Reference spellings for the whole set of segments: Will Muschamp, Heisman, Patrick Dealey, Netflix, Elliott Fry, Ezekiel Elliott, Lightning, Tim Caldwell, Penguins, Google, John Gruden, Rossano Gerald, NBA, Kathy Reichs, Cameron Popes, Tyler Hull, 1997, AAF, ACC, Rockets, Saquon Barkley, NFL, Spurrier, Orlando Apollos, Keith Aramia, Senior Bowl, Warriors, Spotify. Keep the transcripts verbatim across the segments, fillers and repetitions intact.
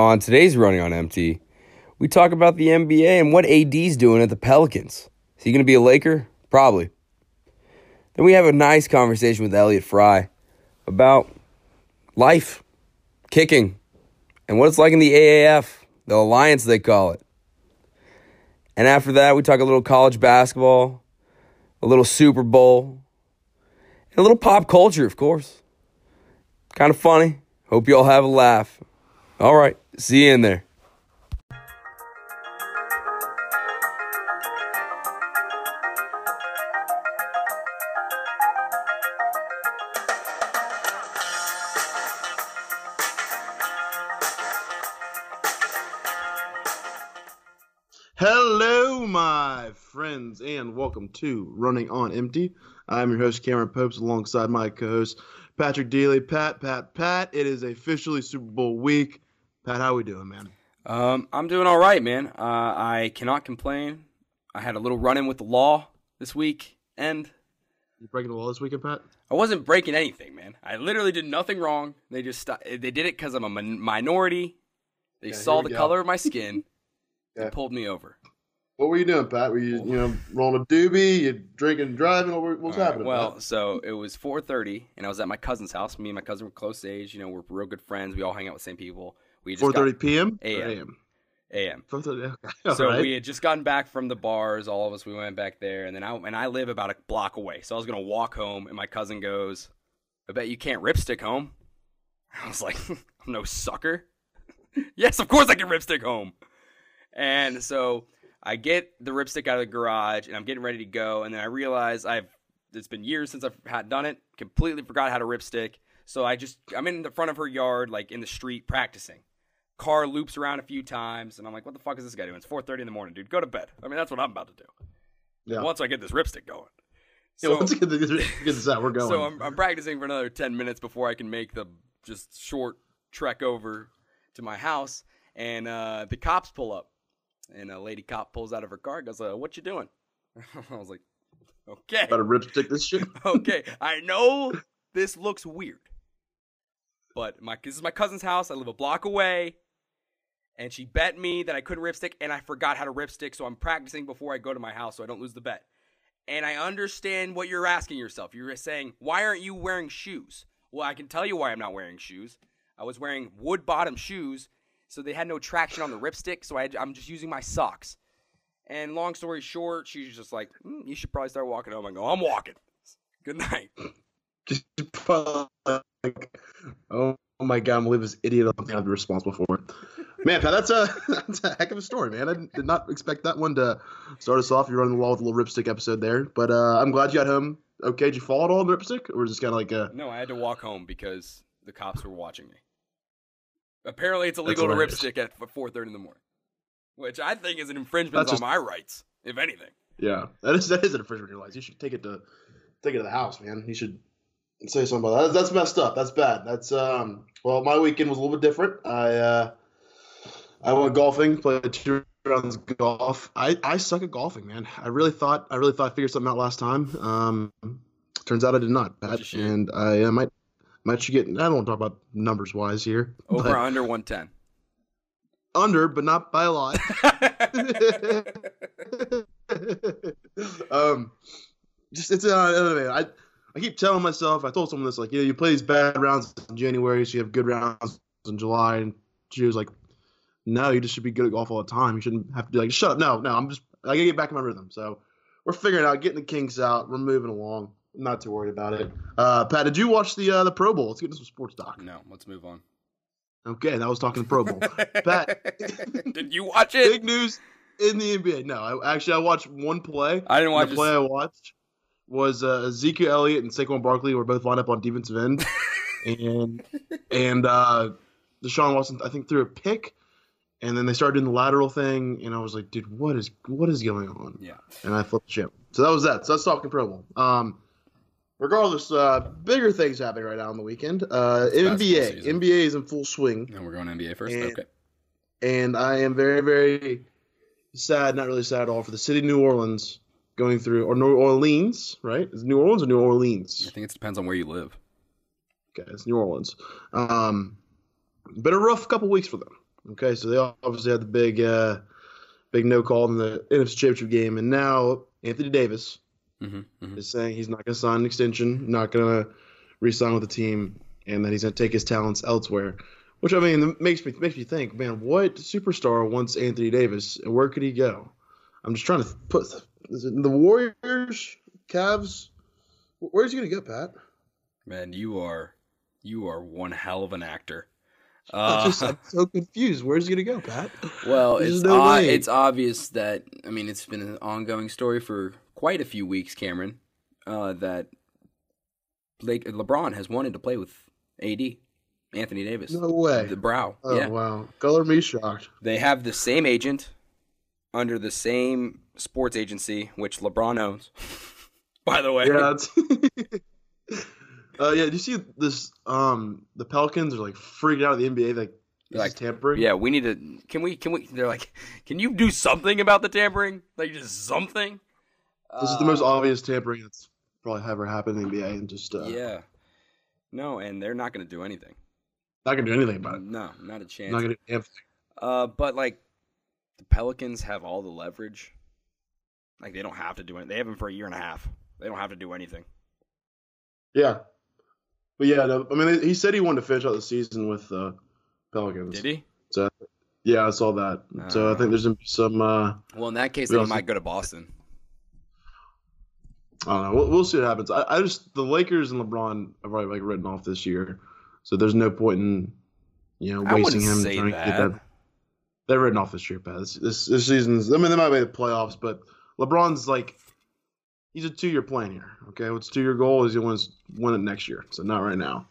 On today's Running on Empty, we talk about the N B A and what A D's doing at the Pelicans. Is he going to be a Laker? Probably. Then we have a nice conversation with Elliott Fry about life, kicking, and what it's like in the A A F, the Alliance they call it. And after that, we talk a little college basketball, a little Super Bowl, and a little pop culture, of course. Kind of funny. Hope you all have a laugh. All right. See you in there. Hello, my friends, and welcome to Running on Empty. I'm your host, Cameron Popes, alongside my co-host, Patrick Dealey. Pat, Pat, Pat, it is officially Super Bowl week. Pat, how we doing, man? Um, I'm doing all right, man. Uh, I cannot complain. I had a little run-in with the law this week, and... You breaking the law this weekend, Pat? I wasn't breaking anything, man. I literally did nothing wrong. They just st- they did it because I'm a min- minority. They yeah, saw the go. color of my skin. yeah. They pulled me over. What were you doing, Pat? Were you, you know, rolling a doobie? You drinking, driving? What was happening? Right, well, Pat? So it was four thirty, and I was at my cousin's house. Me and my cousin were close age. You know, we're real good friends. We all hang out with the same people. four thirty p.m.? A M. A M. So right. We had just gotten back from the bars, all of us. We went back there, and then I and I live about a block away. So I was going to walk home, and my cousin goes, I bet you can't ripstick home. I was like, I'm no sucker. Yes, of course I can ripstick home. And so I get the ripstick out of the garage, and I'm getting ready to go, and then I realize I've it's been years since I've had done it, completely forgot how to ripstick. So I just, I'm in the front of her yard, like in the street, practicing. Car loops around a few times, and I'm like, what the fuck is this guy doing? It's four thirty in the morning, dude. Go to bed. I mean, that's what I'm about to do. Yeah. Once I get this ripstick going. So, yeah, once I get this, get this out, we're going. So I'm, I'm practicing for another ten minutes before I can make the just short trek over to my house, and uh, the cops pull up, and a lady cop pulls out of her car and goes, uh, what you doing? I was like, okay. About to ripstick this shit? Okay. I know this looks weird, but my this is my cousin's house. I live a block away. And she bet me that I couldn't ripstick, and I forgot how to ripstick, so I'm practicing before I go to my house so I don't lose the bet. And I understand what you're asking yourself. You're saying, why aren't you wearing shoes? Well, I can tell you why I'm not wearing shoes. I was wearing wood-bottom shoes, so they had no traction on the ripstick, so I had, I'm just using my socks. And long story short, she's just like, mm, you should probably start walking home. I go, I'm walking. Good night. Just like, oh, my God, I'm going to leave this idiot. I think I'll be responsible for it. Man, Pat, that's a, that's a heck of a story, man. I did not expect that one to start us off. You're running the wall with a little ripstick episode there. But uh, I'm glad you got home. Okay, did you fall at all in the ripstick? Or was it just kind of like a... No, I had to walk home because the cops were watching me. Apparently, it's illegal to ripstick at four thirty in the morning, which I think is an infringement that's on just... my rights, if anything. Yeah, that is that is an infringement on your rights. You should take it to take it to the house, man. You should say something about that. That's messed up. That's bad. That's um. Well, my weekend was a little bit different. I... uh I went golfing, played two rounds of golf. I, I suck at golfing, man. I really thought I really thought I figured something out last time. Um, turns out I did not, Pat. And I uh, might might should get. I don't want to talk about numbers wise here. Over or under one ten. Under, but not by a lot. um, just it's uh, I I keep telling myself. I told someone this like, yeah, you play these bad rounds in January, so you have good rounds in July, and she was like, no, you just should be good at golf all the time. You shouldn't have to be like, shut up. No, no, I'm just, I gotta get back in my rhythm. So we're figuring out, getting the kinks out. We're moving along. I'm not too worried about it. Uh, Pat, did you watch the uh, the Pro Bowl? Let's get into some sports talk. No, let's move on. Okay, that was talking the Pro Bowl. Pat, did you watch it? Big news in the N B A. No, I, actually, I watched one play. I didn't watch. The play I watched was uh, Ezekiel Elliott and Saquon Barkley were both lined up on defensive end, and and uh, Deshaun Watson, I think, threw a pick. And then they started doing the lateral thing, and I was like, dude, what is what is going on? Yeah. And I flipped the ship. So that was that. So that's talking Pro Bowl. Um, regardless, uh, bigger things happening right now on the weekend. Uh, N B A. N B A is in full swing. And we're going N B A first? And, okay. And I am very, very sad, not really sad at all, for the city of New Orleans going through – or New Orleans, right? Is it New Orleans or New Orleans? I think it depends on where you live. Okay, it's New Orleans. Um, been a rough couple weeks for them. Okay, so they obviously had the big uh, big no call in the N F C Championship game, and now Anthony Davis mm-hmm, mm-hmm. is saying he's not going to sign an extension, not going to re-sign with the team, and that he's going to take his talents elsewhere. Which, I mean, makes me makes me think, man, what superstar wants Anthony Davis, and where could he go? I'm just trying to put is it the Warriors, Cavs. Where's he going to go, Pat? Man, you are you are one hell of an actor. Uh, I'm, just, I'm so confused. Where's he going to go, Pat? Well, it's no o- it's obvious that, I mean, it's been an ongoing story for quite a few weeks, Cameron, uh, that Le- LeBron has wanted to play with A D. Anthony Davis. No way. The brow. Oh, yeah. Wow. Color me shocked. They have the same agent under the same sports agency, which LeBron owns, by the way. Yeah, that's... uh, yeah, do you see this? Um, the Pelicans are like freaking out of the N B A. Like, this like, is tampering. Yeah, we need to. Can we? Can we? They're like, can you do something about the tampering? Like, just something? This uh, is the most obvious tampering that's probably ever happened in the N B A. And just, uh, yeah. No, and they're not going to do anything. Not gonna do anything about it. No, not a chance. Not gonna do anything. Uh, but like the Pelicans have all the leverage. Like they don't have to do anything. They have him for a year and a half. They don't have to do anything. Yeah, but yeah, no, I mean, he said he wanted to finish out the season with uh, Pelicans. Did he? So yeah, I saw that. Uh, so I think there's some. Uh, well, in that case, they might go to Boston. I don't know. We'll, we'll see what happens. I, I just the Lakers and LeBron have already like written off this year. So there's no point in, you know, wasting him trying that. to get that. They're written off this year, Pat. This, this, this season's – I mean, they might be the playoffs, but LeBron's like – he's a two-year plan here, okay? What's two-year goal is he wants to win it next year, so not right now.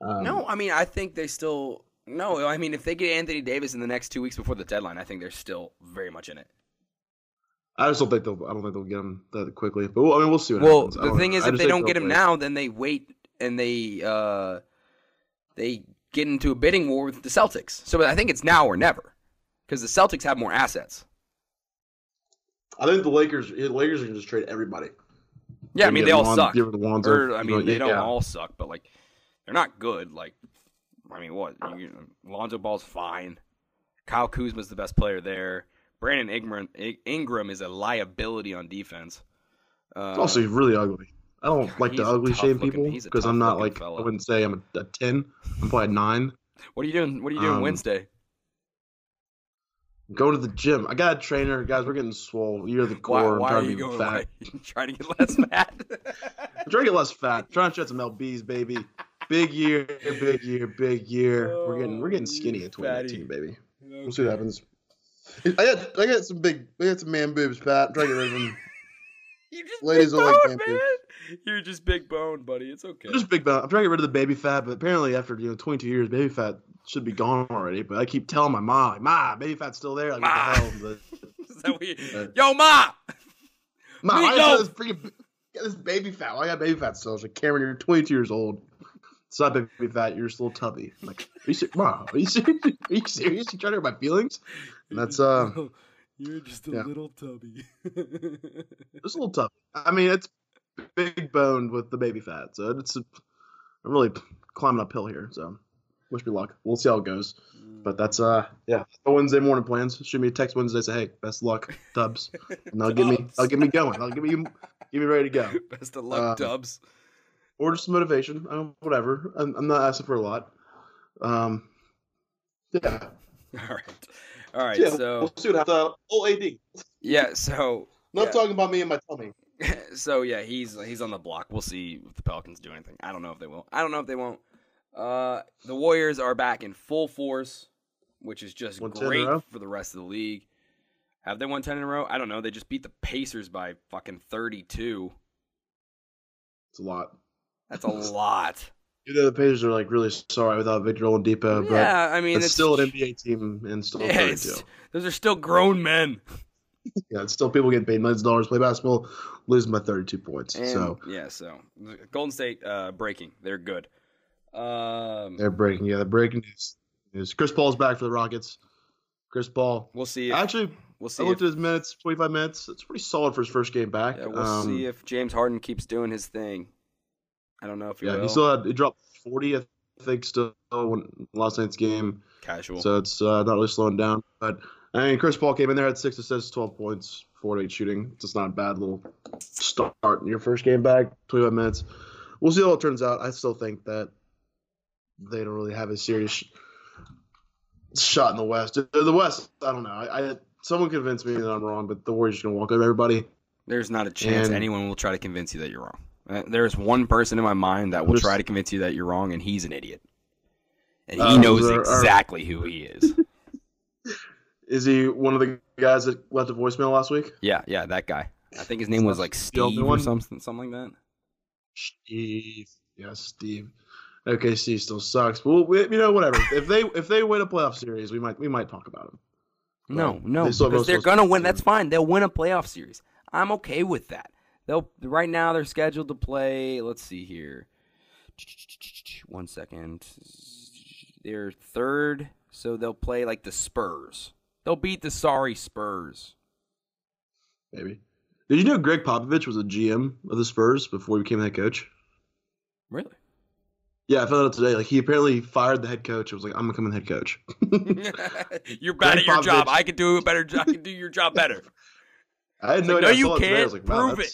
Um, no, I mean, I think they still – no, I mean, if they get Anthony Davis in the next two weeks before the deadline, I think they're still very much in it. I just don't think they'll – I don't think they'll get him that quickly. But, we'll, I mean, we'll see what well, happens. Well, the thing know. is if they don't get him play. now, then they wait and they uh, – they get into a bidding war with the Celtics. So I think it's now or never because the Celtics have more assets. I think the Lakers the Lakers can just trade everybody. Yeah, I mean, they all Lon, suck. Or, I mean, you know, they don't yeah. all suck, but, like, they're not good. Like, I mean, what? You, Lonzo Ball's fine. Kyle Kuzma's the best player there. Brandon Ingram, Ingram is a liability on defense. Uh, it's also really ugly. I don't God, like to ugly shame looking, people because I'm not like fella. I wouldn't say I'm a, a ten. I'm probably a nine. What are you doing? What are you doing um, Wednesday? Go to the gym. I got a trainer, guys. We're getting swole. You're the core. Why, why I'm trying are you to be going fat. Away? You're trying to get less fat. I'm trying to get less fat. I'm trying to shed some L Bs, baby. Big year, big year, big year. Oh, we're getting we're getting skinny in twenty nineteen, baby. Okay. We'll see what happens. I got I got some big I got some man boobs, Pat. I'm trying to get rid of them. You just ladies don't like man boobs. You're just big boned, buddy. It's okay. I'm just big boned. I'm trying to get rid of the baby fat, but apparently after you know twenty-two years, baby fat should be gone already. But I keep telling my mom, like, Ma, baby fat's still there. Like, Ma. What the hell? Is that what you... uh, Yo, Ma! Ma, we I got this, freaking... this baby fat. Why I got baby fat still? She's like, Cameron, you're twenty-two years old. It's not baby fat. You're just a little tubby. I'm like, are you ser- Ma, are you serious? Are you serious? You trying to hurt my feelings? And that's... uh. You're just a yeah. little tubby. Just a little tubby. I mean, it's... big boned with the baby fat, so it's a, I'm really climbing uphill here. So, wish me luck. We'll see how it goes. But that's uh, yeah, Wednesday morning plans. Shoot me a text Wednesday. Say hey, best luck, Dubs, and they'll get me. I'll get me going. I'll give me give me ready to go. Best of luck, uh, Dubs. Or just motivation. I don't, whatever. I'm, I'm not asking for a lot. Um, yeah. All right. All right. Yeah, so we'll see what happens. Full A D. Yeah. So. Not yeah. talking about me and my tummy. So, yeah, he's he's on the block. We'll see if the Pelicans do anything. I don't know if they will. I don't know if they won't. Uh, the Warriors are back in full force, which is just great for the rest of the league. Have they won ten in a row? I don't know. They just beat the Pacers by fucking thirty-two. It's a lot. That's a lot. You know, the Pacers are, like, really sorry without Victor Oladipo. Yeah, but I mean. It's, it's still an N B A team and still yeah, thirty-two. Those are still grown men. Yeah, it's still people getting paid millions of dollars to play basketball, losing by thirty-two points. And, so yeah, so Golden State uh, breaking, they're good. Um, they're breaking, yeah, they're breaking news. Chris Paul's back for the Rockets. Chris Paul, we'll see. If, Actually, we'll see. I looked if, at his minutes, twenty-five minutes. It's pretty solid for his first game back. Yeah, we'll um, see if James Harden keeps doing his thing. I don't know if he yeah, will. he still had he dropped forty, I think still when last night's game. Casual. So it's uh, not really slowing down. But I mean, Chris Paul came in there, had six assists, twelve points, four to eight shooting. It's just not a bad little start in your first game back, twenty-five minutes. We'll see how it turns out. I still think that they don't really have a serious shot in the West. The West, I don't know. I, I someone convinced me that I'm wrong, but the Warriors are going to walk over everybody. There's not a chance and anyone will try to convince you that you're wrong. There is one person in my mind that will just try to convince you that you're wrong, and he's an idiot. And he uh, knows there, exactly are... who he is. Is he one of the guys that left a voicemail last week? Yeah, yeah, that guy. I think his name was like Steve or something, something like that. Steve. Yeah, Steve. Okay, Steve still sucks. But we, you know, whatever. if they if they win a playoff series, we might we might talk about him. But no, no, they because they're gonna win. That's fine. They'll win a playoff series. I'm okay with that. They'll right now they're scheduled to play. Let's see here. One second. They're third, so they'll play like the Spurs. They'll beat the sorry Spurs. Maybe. Did you know Greg Popovich was a G M of the Spurs before he became head coach? Really? Yeah, I found out today. Like he apparently fired the head coach. It was like, I'm gonna come in head coach. You're bad Greg at your Popovich. Job. I could do a better job. I can do your job better. I had no like, idea. No, you can't. I was like, wow, prove it.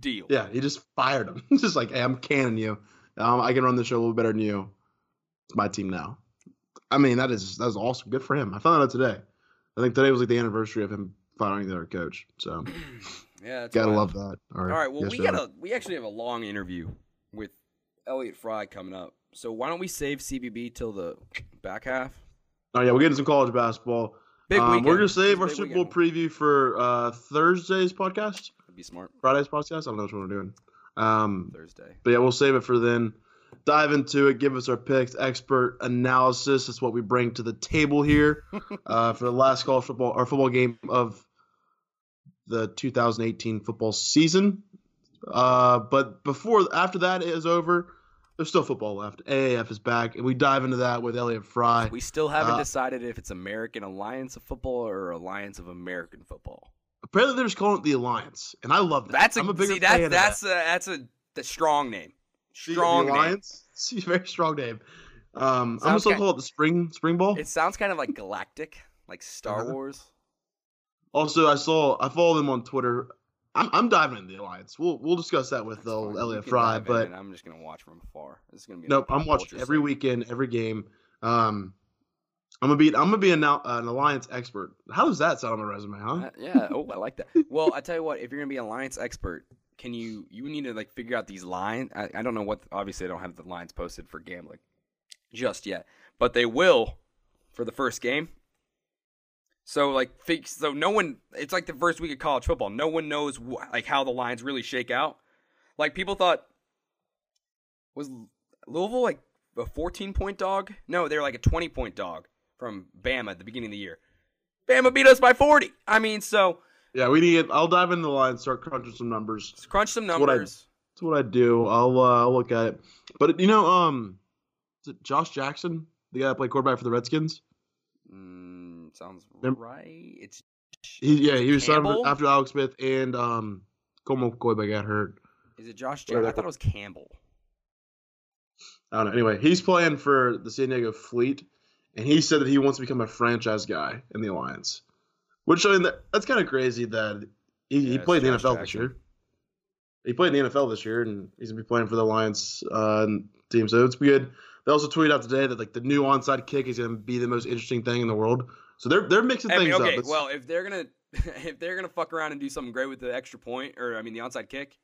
Deal. Yeah, he just fired him. It's just like, hey, I'm canning you. Um, I can run the show a little better than you. It's my team now. I mean, that is that is awesome. Good for him. I found out today. I think today was like the anniversary of him firing their coach. So yeah, that's gotta wild. Love that. All right. All right. Well, yes, we got a we actually have a long interview with Elliott Fry coming up. So why don't we save C B B till the back half? Oh yeah, we're getting some college basketball. Big um, weekend. We're gonna save our Super Bowl preview for uh, Thursday's podcast. That'd be smart. Friday's podcast. I don't know which one we're doing. Um, Thursday. But yeah, we'll save it for then. Dive into it. Give us our picks. Expert analysis. That's what we bring to the table here uh, for the last college football or football game of the two thousand eighteen football season. Uh, but before after that is over, there's still football left. A A F is back, and we dive into that with Elliott Fry. We still haven't uh, decided if it's American Alliance of Football or Alliance of American Football. Apparently, they're just calling it the Alliance, and I love that. That's a, I'm a bigger see, that, fan that's of that. A, that's a the strong name. Strong the Alliance. Name. Very strong name. Um, I'm just gonna call it the Spring Spring Ball. It sounds kind of like galactic, like Star uh-huh. Wars. Also, I saw I follow them on Twitter. I'm, I'm diving into the Alliance. We'll we'll discuss that with Elliott Fry, but I'm just gonna watch from afar. This is gonna be nope. I'm watching every weekend, every game. Um, I'm gonna be I'm gonna be an, uh, an Alliance expert. How does that sound on my resume, huh? Uh, yeah. Oh, I like that. Well, I tell you what, if you're gonna be an Alliance expert, can you you need to like figure out these lines? I, I don't know what. Obviously, I don't have the lines posted for gambling just yet, but they will for the first game. So like, so no one. It's like the first week of college football. No one knows wh- like how the lines really shake out. Like people thought, was Louisville like a fourteen-point dog? No, they were like a twenty-point dog from Bama at the beginning of the year. Bama beat us by forty. I mean, so yeah, we need. I'll dive into the line, start crunching some numbers. Crunch some numbers. That's what I, that's what I do. I'll uh, I'll look at it. But you know, um, is it Josh Jackson, the guy that played quarterback for the Redskins? Mm. Sounds right. It's he, yeah, he was after Alex Smith and um, Como Koiba got hurt. Is it Josh Jackson? I thought it was Campbell. I don't know. Anyway, he's playing for the San Diego Fleet, and he said that he wants to become a franchise guy in the Alliance. Which I mean, that, that's kind of crazy that he, yeah, he played in the N F L this year. He played in the N F L this year, and he's gonna be playing for the Alliance uh, team. So it's good. They also tweeted out today that like the new onside kick is gonna be the most interesting thing in the world. So they're they're mixing I things mean, okay, up. Okay, well, if they're gonna if they're gonna fuck around and do something great with the extra point, or I mean the onside kick,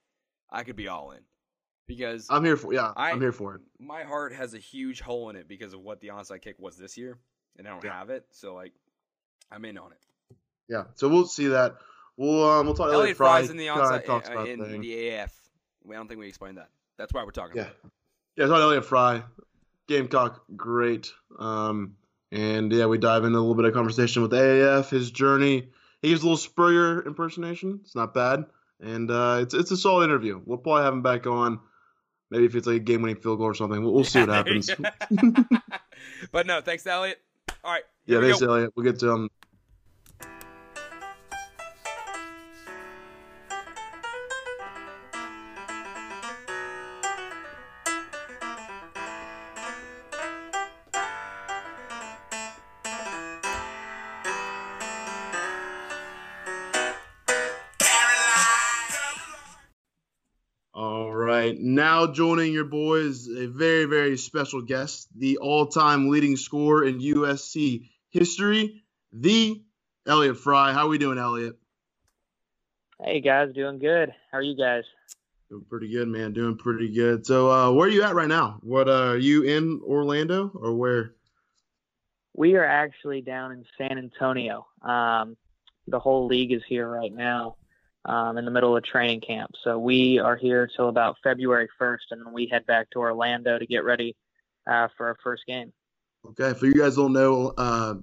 I could be all in because I'm here for yeah, I, I'm here for it. My heart has a huge hole in it because of what the onside kick was this year, and I don't yeah. have it, so like I'm in on it. Yeah, so we'll see that. We'll um, we'll talk about Elliott Fry in the onside uh, in thing. The A A F. I don't think we explained that. That's why we're talking yeah. about it. Yeah, it's not Elliott Fry. Gamecock, great. Um. And, yeah, we dive into a little bit of conversation with A A F, his journey. He gives a little Spurrier impersonation. It's not bad. And uh, it's it's a solid interview. We'll probably have him back on. Maybe if it's like a game-winning field goal or something. We'll, we'll see what happens. But, no, thanks, Elliott. All right. Yeah, thanks, go. Elliott. We'll get to him. right, now joining your boy is a very, very special guest, the all-time leading scorer in U S C history, the Elliott Fry. How are we doing, Elliott? Hey, guys, doing good. How are you guys? Doing pretty good, man, doing pretty good. So uh, where are you at right now? What uh, are you in Orlando or where? We are actually down in San Antonio. Um, the whole league is here right now. Um, in the middle of training camp. So we are here till about February first, and then we head back to Orlando to get ready uh, for our first game. Okay, for you guys don't know, uh,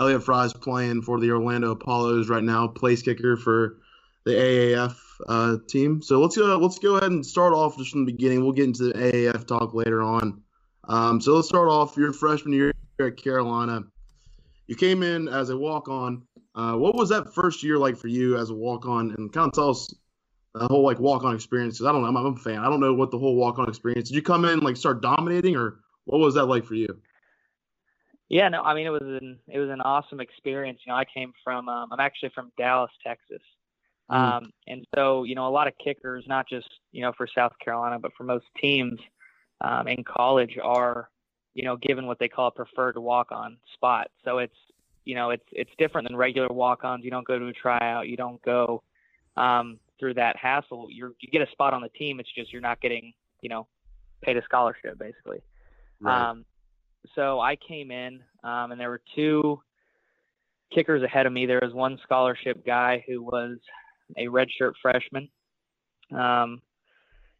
Elliott Fry is playing for the Orlando Apollos right now, place kicker for the A A F uh, team. So let's go, let's go ahead and start off just from the beginning. We'll get into the A A F talk later on. Um, so let's start off your freshman year at Carolina. You came in as a walk-on. Uh, what was that first year like for you as a walk-on? And kind of tell us the whole, like, walk-on experience. Because I don't know. I'm, I'm a fan. I don't know what the whole walk-on experience. Did you come in, like, start dominating? Or what was that like for you? Yeah, no, I mean, it was an, it was an awesome experience. You know, I came from um, – I'm actually from Dallas, Texas. Mm. Um, and so, you know, a lot of kickers, not just, you know, for South Carolina, but for most teams um, in college are, you know, given what they call a preferred walk-on spot. So it's – you know, it's it's different than regular walk-ons. You don't go to a tryout. You don't go um, through that hassle. You're, you get a spot on the team. It's just you're not getting, you know, paid a scholarship, basically. Right. Um, so I came in, um, and there were two kickers ahead of me. There was one scholarship guy who was a redshirt freshman um,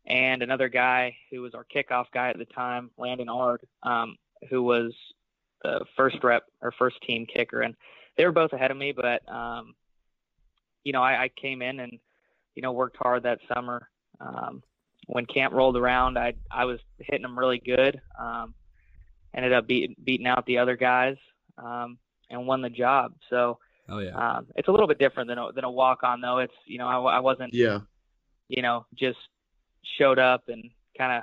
and another guy who was our kickoff guy at the time, Landon Ard, um, who was – Uh, first rep or first team kicker, and they were both ahead of me, but um you know I, I came in and you know worked hard that summer. Um when camp rolled around, I I was hitting them really good. Um ended up beating beating out the other guys um and won the job. So oh yeah um, it's a little bit different than a, than a walk-on, though. It's you know I, I wasn't yeah you know just showed up and kind of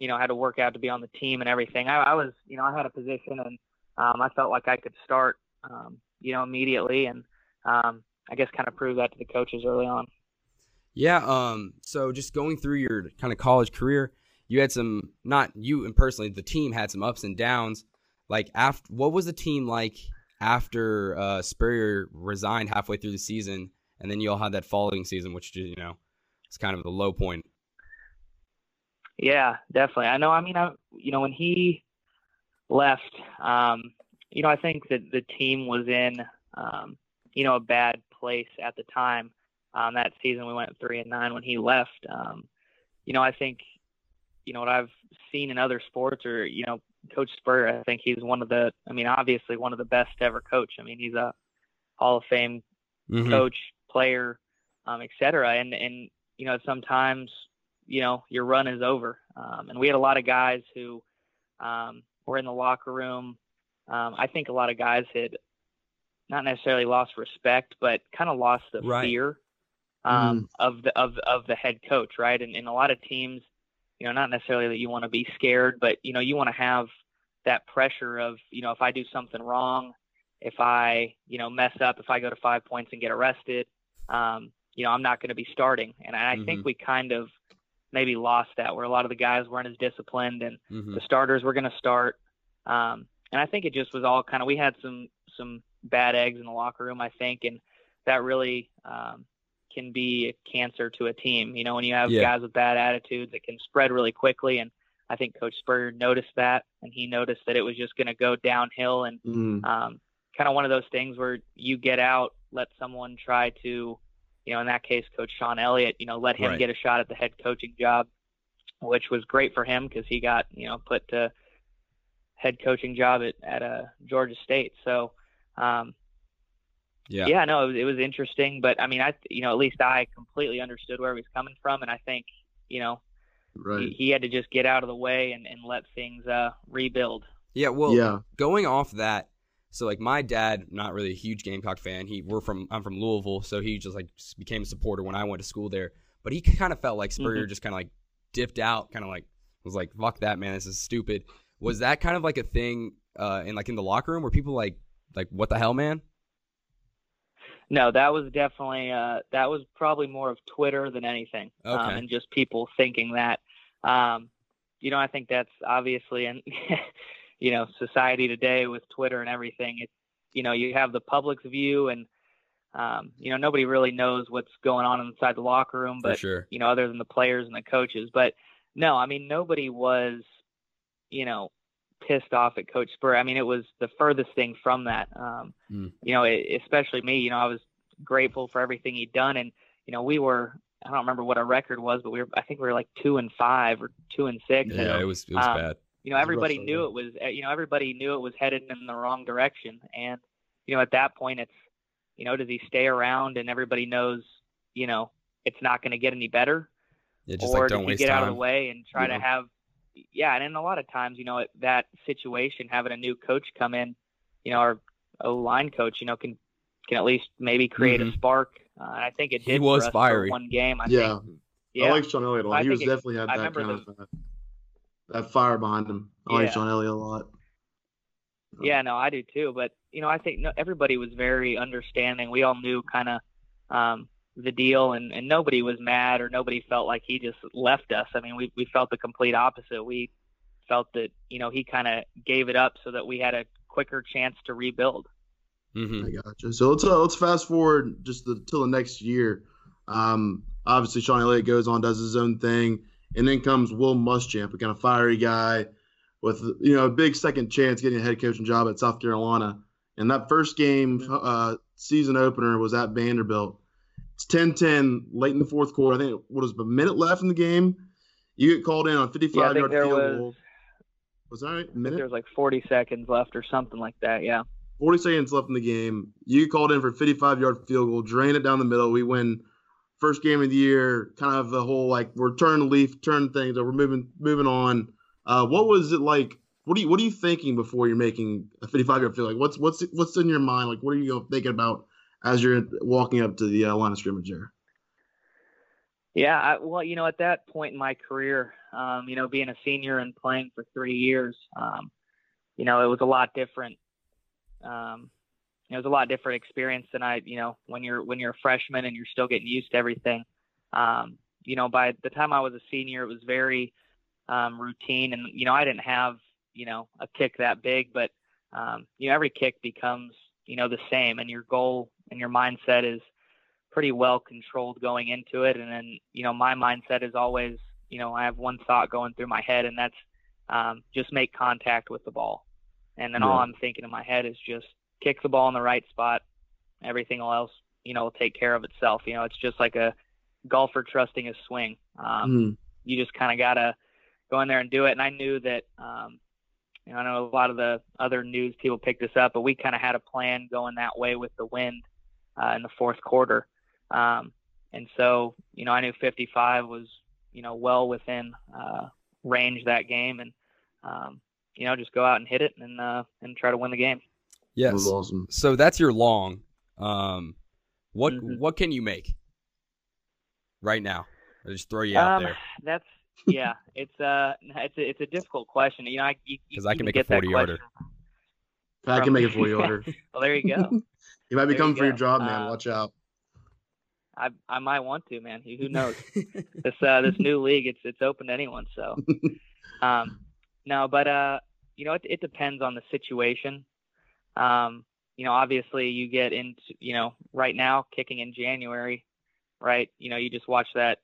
you know, had to work out to be on the team and everything. I, I was, you know, I had a position and um, I felt like I could start, um, you know, immediately. And um, I guess kind of prove that to the coaches early on. Yeah. Um, so just going through your kind of college career, you had some, not you and personally, the team had some ups and downs. Like after, what was the team like after uh, Spurrier resigned halfway through the season? And then you all had that following season, which, you know, it's kind of the low point. Yeah, definitely. I know. I mean, I, you know, when he left, um, you know, I think that the team was in, um, you know, a bad place at the time. Um, that season we went three and nine when he left. Um, you know, I think, you know, what I've seen in other sports or, you know, Coach Spurrier, I think he's one of the, I mean, obviously one of the best to ever coach. I mean, he's a Hall of Fame mm-hmm. coach, player, um, et cetera. And, and, you know, sometimes, you know, your run is over. Um, and we had a lot of guys who um, were in the locker room. Um, I think a lot of guys had not necessarily lost respect, but kind of lost the right. fear um, mm. of the of of the head coach, right? And, and a lot of teams, you know, not necessarily that you want to be scared, but, you know, you want to have that pressure of, you know, if I do something wrong, if I, you know, mess up, if I go to five points and get arrested, um, you know, I'm not going to be starting. And I mm-hmm. think we kind of maybe lost that, where a lot of the guys weren't as disciplined and mm-hmm. the starters were going to start. Um, and I think it just was all kind of, we had some, some bad eggs in the locker room, I think. And that really um, can be a cancer to a team. You know, when you have yeah. guys with bad attitudes, it can spread really quickly. And I think Coach Spurrier noticed that, and he noticed that it was just going to go downhill and mm. um, kind of one of those things where you get out, let someone try to, you know, in that case, Coach Sean Elliott, you know, let him right. get a shot at the head coaching job, which was great for him because he got, you know, put to head coaching job at, at uh, Georgia State. So, um, yeah, yeah, no, it was, it was interesting. But, I mean, I, you know, at least I completely understood where he was coming from. And I think, you know, right. he, he had to just get out of the way and, and let things uh, rebuild. Yeah, well, yeah. going off that, so like my dad, not really a huge Gamecock fan. He we're from I'm from Louisville, so he just like became a supporter when I went to school there. But he kind of felt like Spurrier mm-hmm. just kind of like dipped out, kind of like was like, "Fuck that, man, this is stupid." Was that kind of like a thing uh, in like in the locker room where people like like what the hell, man? no, that was definitely uh, that was probably more of Twitter than anything, okay. um, and just people thinking that. Um, you know, I think that's obviously in you know society today with Twitter and everything. It's you know you have the public's view, and um, you know nobody really knows what's going on inside the locker room, but sure. you know other than the players and the coaches. But no, I mean nobody was you know. pissed off at Coach Spurrier. I mean, it was the furthest thing from that. Um, mm. You know, it, especially me, you know, I was grateful for everything he'd done. And, you know, we were, I don't remember what our record was, but we were, I think we were like two and five or two and six. Yeah, you know? it was, it was um, bad. You know, everybody it knew it was, you know, everybody knew it was headed in the wrong direction. And, you know, at that point it's, you know, does he stay around and everybody knows, you know, it's not going to get any better yeah, just or like, don't does waste he get time. out of the way and try yeah. to have, Yeah, and in a lot of times, you know, at that situation, having a new coach come in, you know, our O-line coach, you know, can can at least maybe create mm-hmm. a spark. Uh, I think it did he was for us fiery. For one game. I yeah. think. Yeah, I like Sean Elliott a lot. I he was it, definitely had I that kind the, of uh, that fire behind him. I yeah. like Sean Elliott a lot. Yeah, no, I do too. But you know, I think no, everybody was very understanding. We all knew kind of um, the deal and, and nobody was mad or nobody felt like he just left us. I mean, we, we felt the complete opposite. We felt that, you know, he kind of gave it up so that we had a quicker chance to rebuild. Mm-hmm. I gotcha. So let's, uh, let's fast forward just the, till the next year. Um, obviously Sean Elliott goes on, does his own thing. And then comes Will Muschamp, a kind of fiery guy with, you know, a big second chance getting a head coaching job at South Carolina. And that first game uh, season opener was at Vanderbilt. It's ten ten late in the fourth quarter. I think it was a minute left in the game. You get called in on fifty-five yeah, yard field was, goal. Was that right? A minute? There was like forty seconds left or something like that. Yeah. forty seconds left in the game. You get called in for a fifty-five yard field goal, drain it down the middle. We win first game of the year. Kind of the whole like we're turning leaf, turn things. We're moving, moving on. Uh, what was it like? What do you what are you thinking before you're making a fifty-five yard field? Like what's what's what's in your mind? Like what are you thinking about as you're walking up to the uh, line of scrimmage there? Yeah, I, well, you know, at that point in my career, um, you know, being a senior and playing for three years, um, you know, it was a lot different. Um, it was a lot different experience than I, you know, when you're when you're a freshman and you're still getting used to everything. Um, you know, by the time I was a senior, it was very um, routine, and you know, I didn't have, you know, a kick that big, but um, you know, every kick becomes, you know, the same, and your goal and your mindset is pretty well controlled going into it. And then, you know, my mindset is always, you know, I have one thought going through my head, and that's um, just make contact with the ball. And then yeah. all I'm thinking in my head is just kick the ball in the right spot. Everything else, you know, will take care of itself. You know, it's just like a golfer trusting his swing. Um, mm. You just kind of got to go in there and do it. And I knew that, um, you know, I know a lot of the other news people picked this up, but we kind of had a plan going that way with the wind. Uh, in the fourth quarter. Um, and so, you know, I knew fifty-five was, you know, well within uh, range that game, and, um, you know, just go out and hit it and uh, and try to win the game. Yes. That was awesome. So that's your long. Um, what mm-hmm. what can you make right now? I'll just throw you out um, there. That's, yeah, it's, uh, it's, a, it's a difficult question. You know, I, you, you I can make a forty-yarder. I can make a forty-yarder. Well, there you go. You might be there coming you for your job, man. Uh, Watch out. I I might want to, man. Who knows? this uh, this new league, it's it's open to anyone. So, um, no, but uh, you know, it it depends on the situation. Um, you know, obviously, you get into you know right now kicking in January, right? You know, you just watch that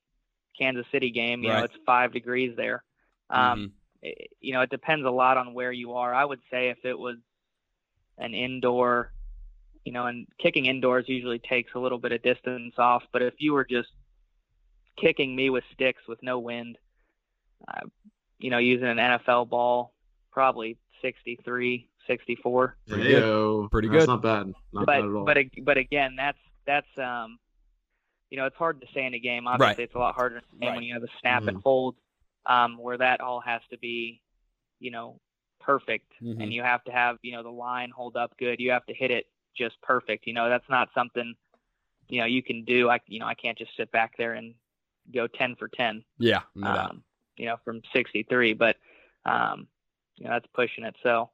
Kansas City game. You right. know, it's five degrees there. Um, mm-hmm. it, you know, it depends a lot on where you are. I would say if it was an indoor. You know, and kicking indoors usually takes a little bit of distance off. But if you were just kicking me with sticks with no wind, uh, you know, using an N F L ball, probably sixty-three, sixty-four. Pretty hey, good. Yo. Pretty good. That's not bad. Not but, bad at all. But, but again, that's, that's um, you know, it's hard to say in a game. Obviously, right. it's a lot harder to say right. when you have a snap mm. and hold um, where that all has to be, you know, perfect. Mm-hmm. And you have to have, you know, the line hold up good. You have to hit it just perfect. You know, that's not something, you know, you can do. I, you know, I can't just sit back there and go ten for ten. Yeah. No um, doubt. You know, from sixty-three, but, um, you know, that's pushing it. So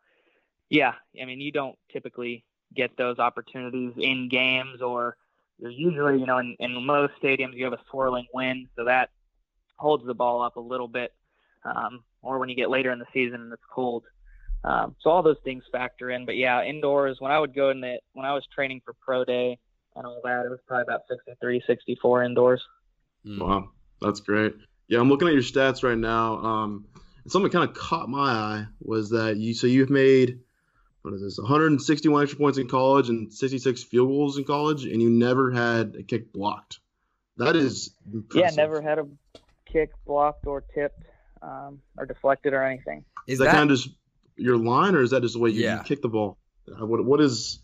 yeah, I mean, you don't typically get those opportunities in games, or you're usually, you know, in, in most stadiums you have a swirling wind, so that holds the ball up a little bit, um, or when you get later in the season and it's cold. Um, so all those things factor in. But yeah, indoors, when I would go in the, when I was training for pro day and all that, it was probably about sixty-three, sixty-four indoors. Wow. That's great. Yeah. I'm looking at your stats right now. Um, and something kind of caught my eye was that you, so you've made, what is this? one hundred sixty-one extra points in college and sixty-six field goals in college. And you never had a kick blocked. That is impressive. Yeah. Never had a kick blocked or tipped, um, or deflected or anything. Is that, that kind of just your line, or is that just the way you, yeah. you kick the ball? What What is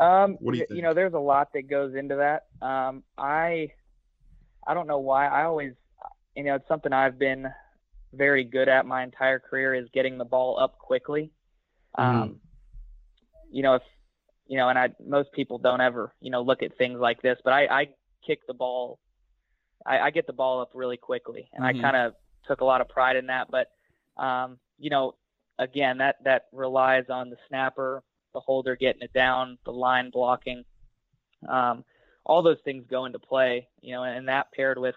um, – what do you think? You know, there's a lot that goes into that. Um, I I don't know why. I always – you know, it's something I've been very good at my entire career, is getting the ball up quickly. Um, mm. You know, if you know, and I most people don't ever, you know, look at things like this, but I, I kick the ball I, – I get the ball up really quickly, and mm-hmm. I kind of took a lot of pride in that. But, um, you know, again, that, that relies on the snapper, the holder getting it down, the line blocking. Um, all those things go into play, you know, and, and that paired with,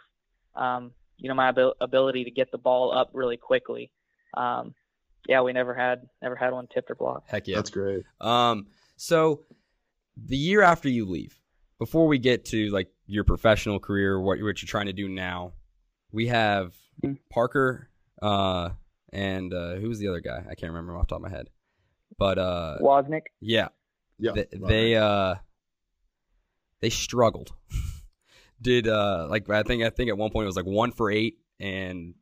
um, you know, my abil- ability to get the ball up really quickly. Um, yeah, we never had never had one tipped or blocked. Heck yeah. That's great. Um, so the year after you leave, before we get to, like, your professional career, what, what you're trying to do now, we have mm-hmm. Parker uh, – and uh, who was the other guy? I can't remember off the top of my head. But uh, Wozniak. Yeah, yeah. They they, uh, they struggled. Did uh, like I think I think at one point it was like one for eight, and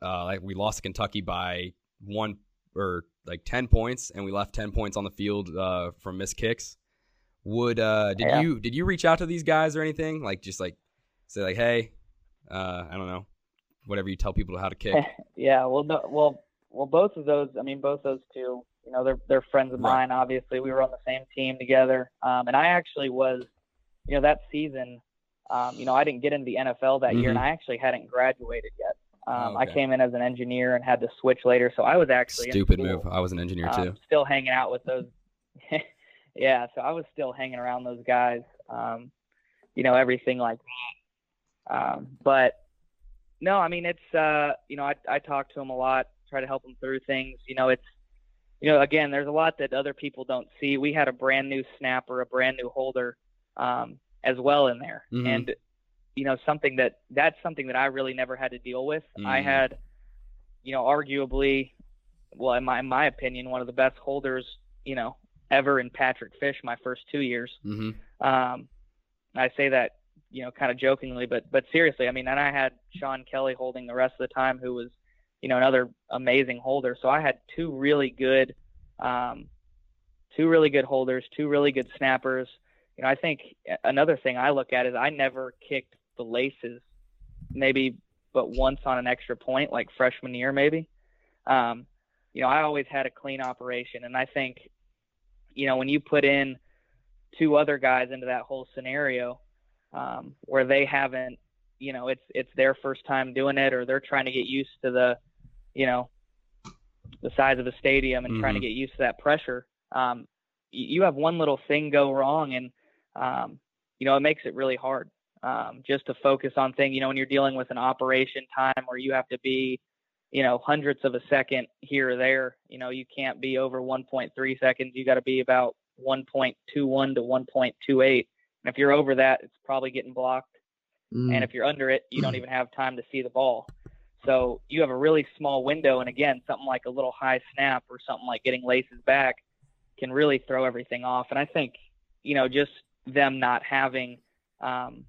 uh, like we lost Kentucky by one or like ten points, and we left ten points on the field uh, from missed kicks. Would uh, did yeah. you did you reach out to these guys or anything? Like just like say like, hey, uh, I don't know. Whatever you tell people how to kick. yeah, well, no, well, well, both of those. I mean, both those two. You know, they're they're friends of right. mine. Obviously, we were on the same team together. Um, and I actually was, you know, that season. Um, you know, I didn't get into the N F L that mm-hmm. year, and I actually hadn't graduated yet. Um, okay. I came in as an engineer and had to switch later, so I was actually stupid in move. I was an engineer too. Um, still hanging out with those. yeah, so I was still hanging around those guys. Um, you know, everything like that. Um, but. No, I mean, it's, uh, you know, I, I talk to them a lot, try to help them through things. You know, it's, you know, again, there's a lot that other people don't see. We had a brand new snapper, a brand new holder um, as well in there. Mm-hmm. And, you know, something that that's something that I really never had to deal with. Mm-hmm. I had, you know, arguably, well, in my, in my opinion, one of the best holders, you know, ever in Patrick Fish my first two years. Mm-hmm. Um, I say that, you know, kind of jokingly, but, but seriously, I mean, and I had Sean Kelly holding the rest of the time, who was, you know, another amazing holder. So I had two really good, um, two really good holders, two really good snappers. You know, I think another thing I look at is I never kicked the laces, maybe, but once on an extra point, like freshman year, maybe. Um, you know, I always had a clean operation. And I think, you know, when you put in two other guys into that whole scenario, Um, where they haven't, you know, it's it's their first time doing it, or they're trying to get used to the, you know, the size of the stadium and mm-hmm. trying to get used to that pressure. Um, you have one little thing go wrong, and um, you know, it makes it really hard um, just to focus on thing. You know, when you're dealing with an operation time where you have to be, you know, hundredths of a second here or there. You know, you can't be over one point three seconds. You got to be about one point two one to one point two eight. And if you're over that, it's probably getting blocked. Mm. And if you're under it, you don't even have time to see the ball. So you have a really small window. And again, something like a little high snap or something like getting laces back can really throw everything off. And I think, you know, just them not having um,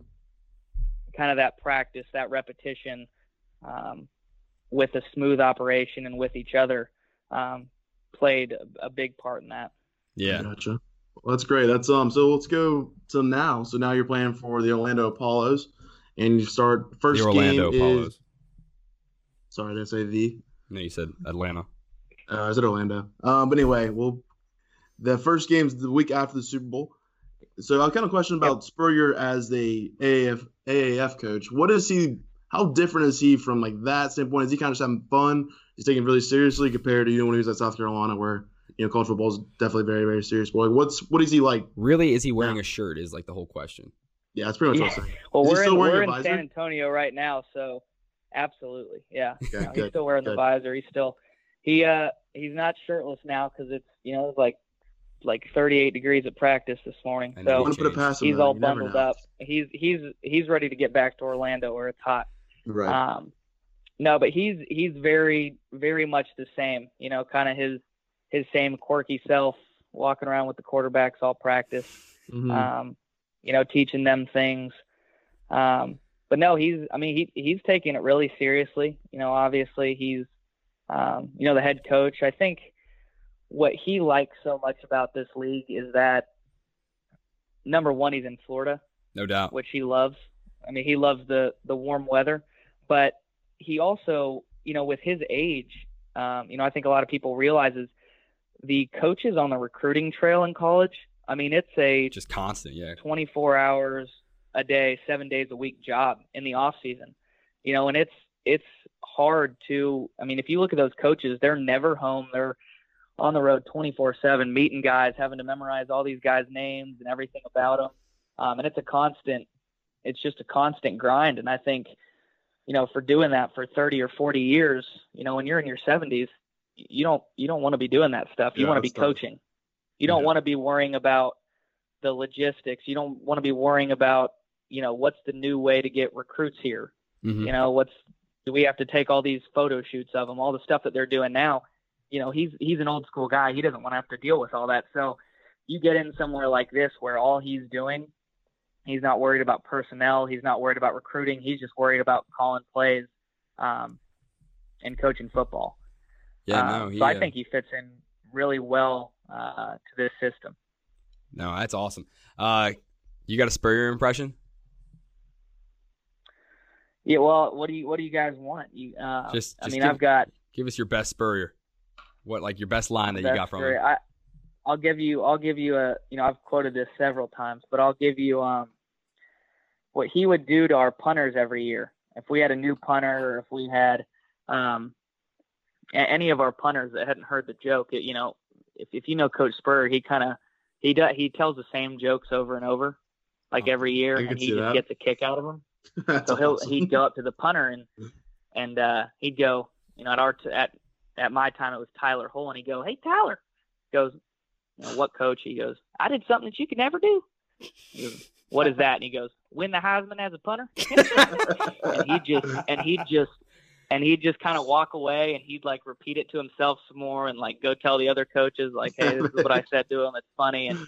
kind of that practice, that repetition um, with a smooth operation and with each other um, played a, a big part in that. Yeah. Gotcha. Well, that's great. That's um. So let's go to now. So now you're playing for the Orlando Apollos, and you start first the Orlando game Apollos. Is. Sorry, did I say the? No, you said Atlanta. Uh, I said Orlando. Um, but anyway, well, the first game's the week after the Super Bowl. So I kind of question about yep. Spurrier as the A A F A A F coach. What is he? How different is he from like that standpoint? Is he kind of just having fun? He's taking it really seriously compared to you know when he was at South Carolina where. you know, college football is definitely very, very serious. But like, what's what is he like? Really, is he wearing now? a shirt? Is like the whole question. Yeah, that's pretty much yeah. what I'm saying. Well, is we're, in, we're in San Antonio right now, so absolutely, yeah. Okay, no, good, he's still wearing good. the visor. He's still he uh he's not shirtless now because it's you know it's like like thirty-eight degrees at practice this morning. I so put a pass he's all bundled up. He's he's he's ready to get back to Orlando where it's hot. Right. Um, no, but he's he's very very much the same. You know, kind of his his same quirky self, walking around with the quarterbacks all practice. Mm-hmm. Um. You know, teaching them things. Um, but no, he's, I mean, he, he's taking it really seriously. You know, obviously he's, um, you know, the head coach. I think what he likes so much about this league is that, number one, he's in Florida. No doubt. Which he loves. I mean, he loves the, the warm weather. But he also, you know, with his age, um, you know, I think a lot of people realizes the coaches on the recruiting trail in college, I mean, it's a just constant, yeah, twenty-four hours a day, seven days a week job in the off season, you know, and it's, it's hard to, I mean, if you look at those coaches, they're never home. They're on the road twenty-four seven meeting guys, having to memorize all these guys' names and everything about them. Um, and it's a constant, it's just a constant grind. And I think, you know, for doing that for thirty or forty years, you know, when you're in your seventies, you don't, you don't want to be doing that stuff. You yeah, want to be coaching. Tough. You don't yeah. want to be worrying about the logistics. You don't want to be worrying about, you know, what's the new way to get recruits here? Mm-hmm. You know, what's, do we have to take all these photo shoots of them, all the stuff that they're doing now? You know, he's, he's an old school guy. He doesn't want to have to deal with all that. So you get in somewhere like this where all he's doing, he's not worried about personnel. He's not worried about recruiting. He's just worried about calling plays um, and coaching football. Yeah, uh, no, he, so I uh... think he fits in really well uh to this system. No, that's awesome. Uh you got a Spurrier impression? Yeah, well, what do you what do you guys want? You uh just, just I mean give, I've got give us your best Spurrier. What like your best line that best you got from Spurrier. him? I I'll give you I'll give you a you know, I've quoted this several times, but I'll give you um what he would do to our punters every year. If we had a new punter or if we had um any of our punters that hadn't heard the joke, it, you know, if if you know Coach Spurrier, he kind of he does he tells the same jokes over and over, like oh, every year, and he just that. gets a kick out of them. So he'll awesome. he'd go up to the punter and and uh, he'd go, you know, at our t- at at my time it was Tyler Hull, and he'd go, "Hey Tyler," he goes, you know, "What, coach?" He goes, "I did something that you could never do." He goes, "What is that?" And he goes, "Win the Heisman as a punter." and he just and he just. And he'd just kind of walk away, and he'd, like, repeat it to himself some more and, like, go tell the other coaches, like, "Hey, this is what I said to him. It's funny." And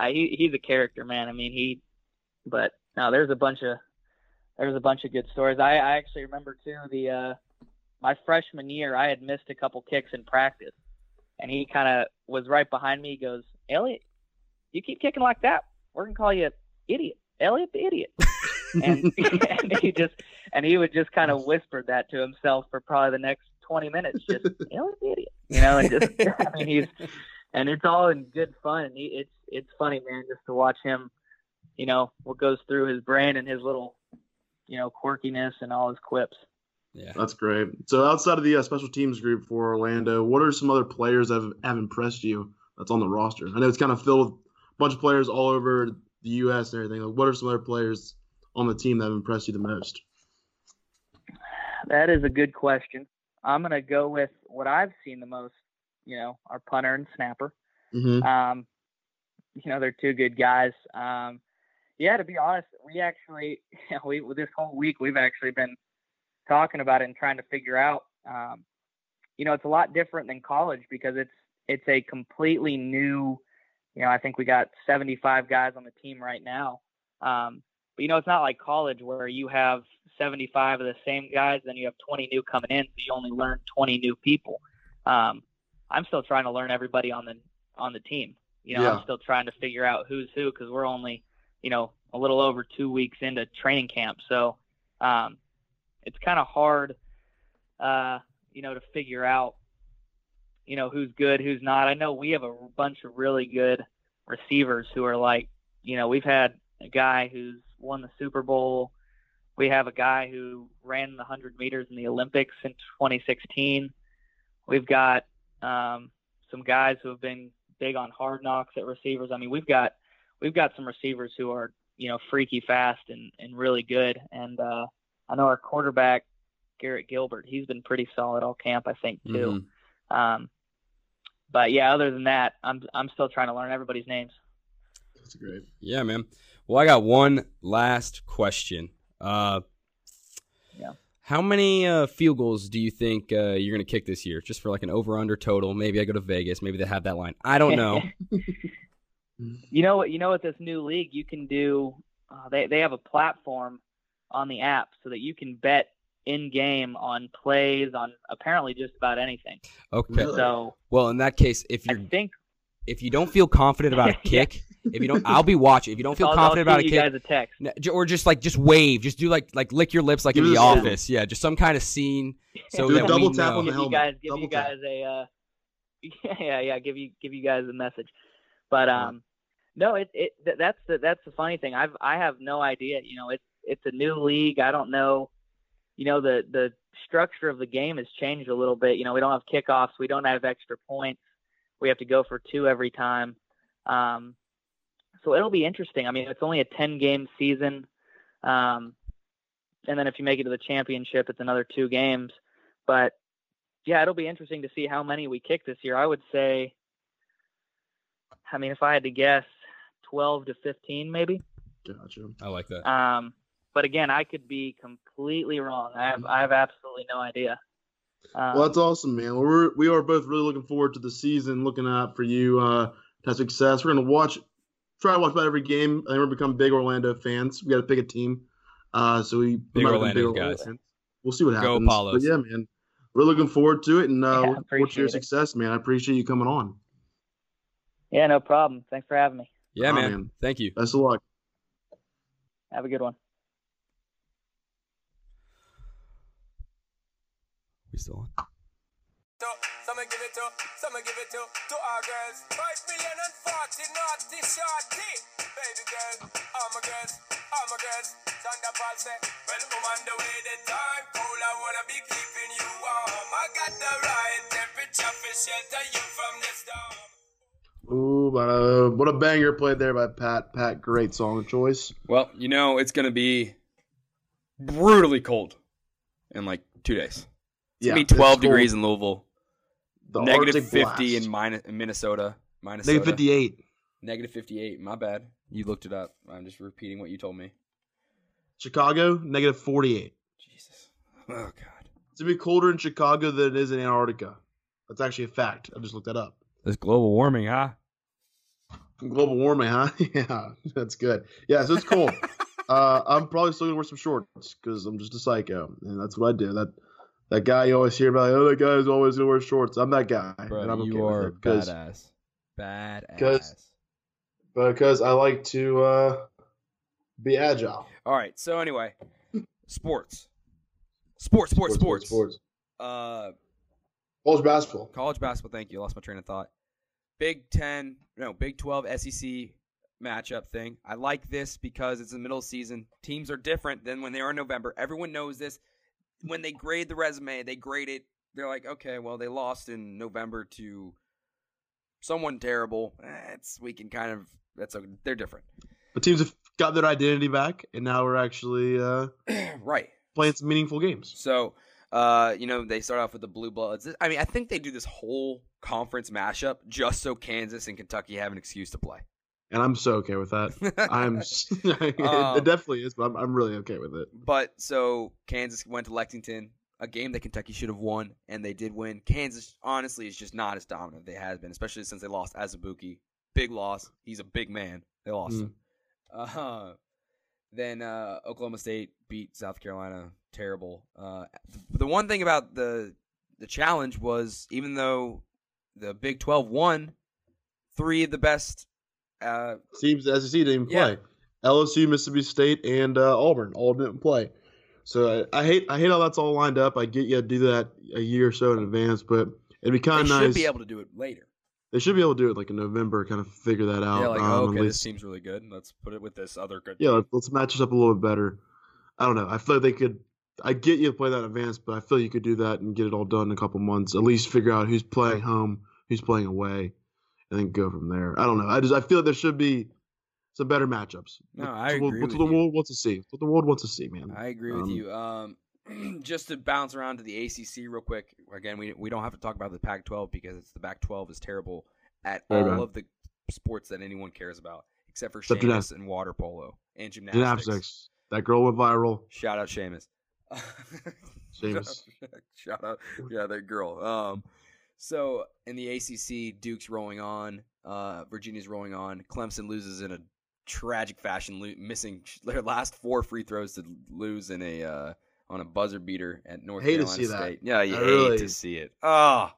uh, he, he's a character, man. I mean, he – but, no, there's a bunch of there's a bunch of good stories. I, I actually remember, too, the uh, my freshman year, I had missed a couple kicks in practice. And he kind of was right behind me. He goes, "Elliott, you keep kicking like that, we're going to call you an idiot. Elliott the idiot." and, and he just and he would just kind of whisper that to himself for probably the next twenty minutes, just "Elliott the idiot," you know, and just I mean he's and it's all in good fun. And he, it's it's funny, man, just to watch him, you know, what goes through his brain and his little, you know, quirkiness and all his quips. Yeah, that's great. So outside of the uh, special teams group for Orlando, what are some other players that have, have impressed you that's on the roster? I know it's kind of filled with a bunch of players all over the U S and everything. Like, what are some other players on the team that have impressed you the most? That is a good question. I'm going to go with what I've seen the most, you know, our punter and snapper. Mm-hmm. Um, you know, they're two good guys. Um, yeah, to be honest, we actually, you know, we, this whole week, we've actually been talking about it and trying to figure out, um, you know, it's a lot different than college because it's, it's a completely new, you know, I think we got seventy-five guys on the team right now. Um, But, you know, it's not like college where you have seventy-five of the same guys, then you have twenty new coming in, so you only learn twenty new people. Um, I'm still trying to learn everybody on the on the team. You know, yeah. I'm still trying to figure out who's who because we're only, you know, a little over two weeks into training camp. So um, it's kind of hard, uh, you know, to figure out, you know, who's good, who's not. I know we have a bunch of really good receivers who are like, you know, we've had a guy who's won the Super Bowl. We have a guy who ran the one hundred meters in the Olympics in twenty sixteen. We've got um, some guys who have been big on hard knocks at receivers. I mean, we've got we've got some receivers who are, you know, freaky fast and, and really good. And uh, I know our quarterback, Garrett Gilbert, he's been pretty solid all camp, I think, too. Mm-hmm. Um, but, yeah, other than that, I'm I'm still trying to learn everybody's names. That's great. Yeah, man. Well, I got one last question. Uh, yeah. How many uh, field goals do you think uh, you're going to kick this year? Just for like an over-under total. Maybe I go to Vegas. Maybe they have that line. I don't know. You know what? You know what? This new league, you can do. Uh, they they have a platform on the app so that you can bet in game on plays, on apparently just about anything. Okay. So well, in that case, if you think if you don't feel confident about a kick, yeah. if you don't, I'll be watching. If you don't feel I'll, confident I'll about a kick, you guys a text. Or just like just wave, just do like like lick your lips like do in the do. Office, yeah, just some kind of scene. So do that a double we tap know. On the helmet. Give you guys, give double you guys a uh, yeah yeah give you give you guys a message, but um. No, it it that's the that's the funny thing. I've I have no idea. You know, it's it's a new league. I don't know. You know, the the structure of the game has changed a little bit. You know, we don't have kickoffs. We don't have extra points. We have to go for two every time. Um, so it'll be interesting. I mean, it's only a ten game season, um, and then if you make it to the championship, it's another two games. But yeah, it'll be interesting to see how many we kick this year. I would say. I mean, if I had to guess. twelve to fifteen, maybe. Gotcha. I like that. Um, but again, I could be completely wrong. I have, I have absolutely no idea. Um, well, that's awesome, man. We're we are both really looking forward to the season. Looking out for you uh, to have success. We're gonna watch, try to watch about every game. I think we're become big Orlando fans. We got to pick a team. Uh, so we big Orlando big guys. Fans. We'll see what happens. Go Apollos. But yeah, man. We're looking forward to it and uh, yeah, forward to your it. Success, man. I appreciate you coming on. Yeah, no problem. Thanks for having me. Yeah, oh, man. man. Thank you. Best of luck. Have a good one. We still on. Someone give it to, someone give it to, to our girls. five million and forty naughty shorty. Baby girl, all my girls, all my girls. Sandra Paul say, well, I'm on the way the time. All I want to be keeping you warm. I got the right temperature for shelter you from the storm. Ooh, but, uh, what a banger played there by Pat. Pat, great song choice. Well, you know, it's going to be brutally cold in like two days. It's yeah, going to be twelve degrees in Louisville, the negative fifty blast. in minus, in Minnesota. Minnesota. Negative fifty-eight. Negative fifty-eight. My bad. You looked it up. I'm just repeating what you told me. Chicago, negative forty-eight. Jesus. Oh, God. It's going to be colder in Chicago than it is in Antarctica. That's actually a fact. I just looked that up. That's global warming, huh? Global warming, huh? Yeah, that's good. Yeah, so it's cool. uh, I'm probably still gonna wear some shorts because I'm just a psycho, and that's what I do. That that guy you always hear about, like, oh, that guy is always gonna wear shorts. I'm that guy, bro, and I'm you okay are with it because badass, badass. Because, because I like to uh, be agile. All right. So anyway, sports, sports, sports, sports, sports. sports. Uh, college basketball. College basketball. Thank you. I lost my train of thought. Big Ten, no, Big twelve S E C matchup thing. I like this because it's the middle of the season. Teams are different than when they are in November. Everyone knows this. When they grade the resume, they grade it. They're like, okay, well, they lost in November to someone terrible. Eh, it's we can kind of that's okay. They're different. The teams have got their identity back, and now we're actually uh, right playing some meaningful games. So. Uh, you know, they start off with the Blue Bloods. I mean, I think they do this whole conference mashup just so Kansas and Kentucky have an excuse to play. And I'm so okay with that. I'm um, it definitely is, but I'm, I'm really okay with it. But so Kansas went to Lexington, a game that Kentucky should have won, and they did win. Kansas, honestly, is just not as dominant as they have been, especially since they lost Azubuike. Big loss. He's a big man. They lost mm. him. Uh-huh. Then uh, Oklahoma State beat South Carolina. Terrible. Uh, the one thing about the the challenge was even though the Big twelve won, three of the best uh, teams the S E C didn't even play. Yeah. L S U, Mississippi State, and uh, Auburn all didn't play. So I, I hate I hate how that's all lined up. I get you to do that a year or so in advance, but it'd be kind of nice. They should be able to do it later. They should be able to do it like in November, kind of figure that out. Yeah, like, um, oh, okay, this team's really good. Let's put it with this other good Yeah, team. Let's match this up a little bit better. I don't know. I feel like they could – I get you to play that in advance, but I feel you could do that and get it all done in a couple months, at least figure out who's playing home, who's playing away, and then go from there. I don't know. I just I feel like there should be some better matchups. No, I so agree. We'll, with what the you. world wants to see. What the world wants to see, man. I agree um, with you. Um, just to bounce around to the A C C real quick. Again, we we don't have to talk about the Pac twelve because it's the Pac twelve is terrible at all right. of the sports that anyone cares about, except for except Seamus and water polo and gymnastics. Gymnastics. That girl went viral. Shout out Seamus. Seamus. Shout out. Yeah, that girl. Um, so in the A C C, Duke's rolling on. Uh, Virginia's rolling on. Clemson loses in a tragic fashion, lo- missing their last four free throws to lose in a uh, on a buzzer beater at North hate Carolina to see State. That. Yeah, you I hate really, to see it. Ah,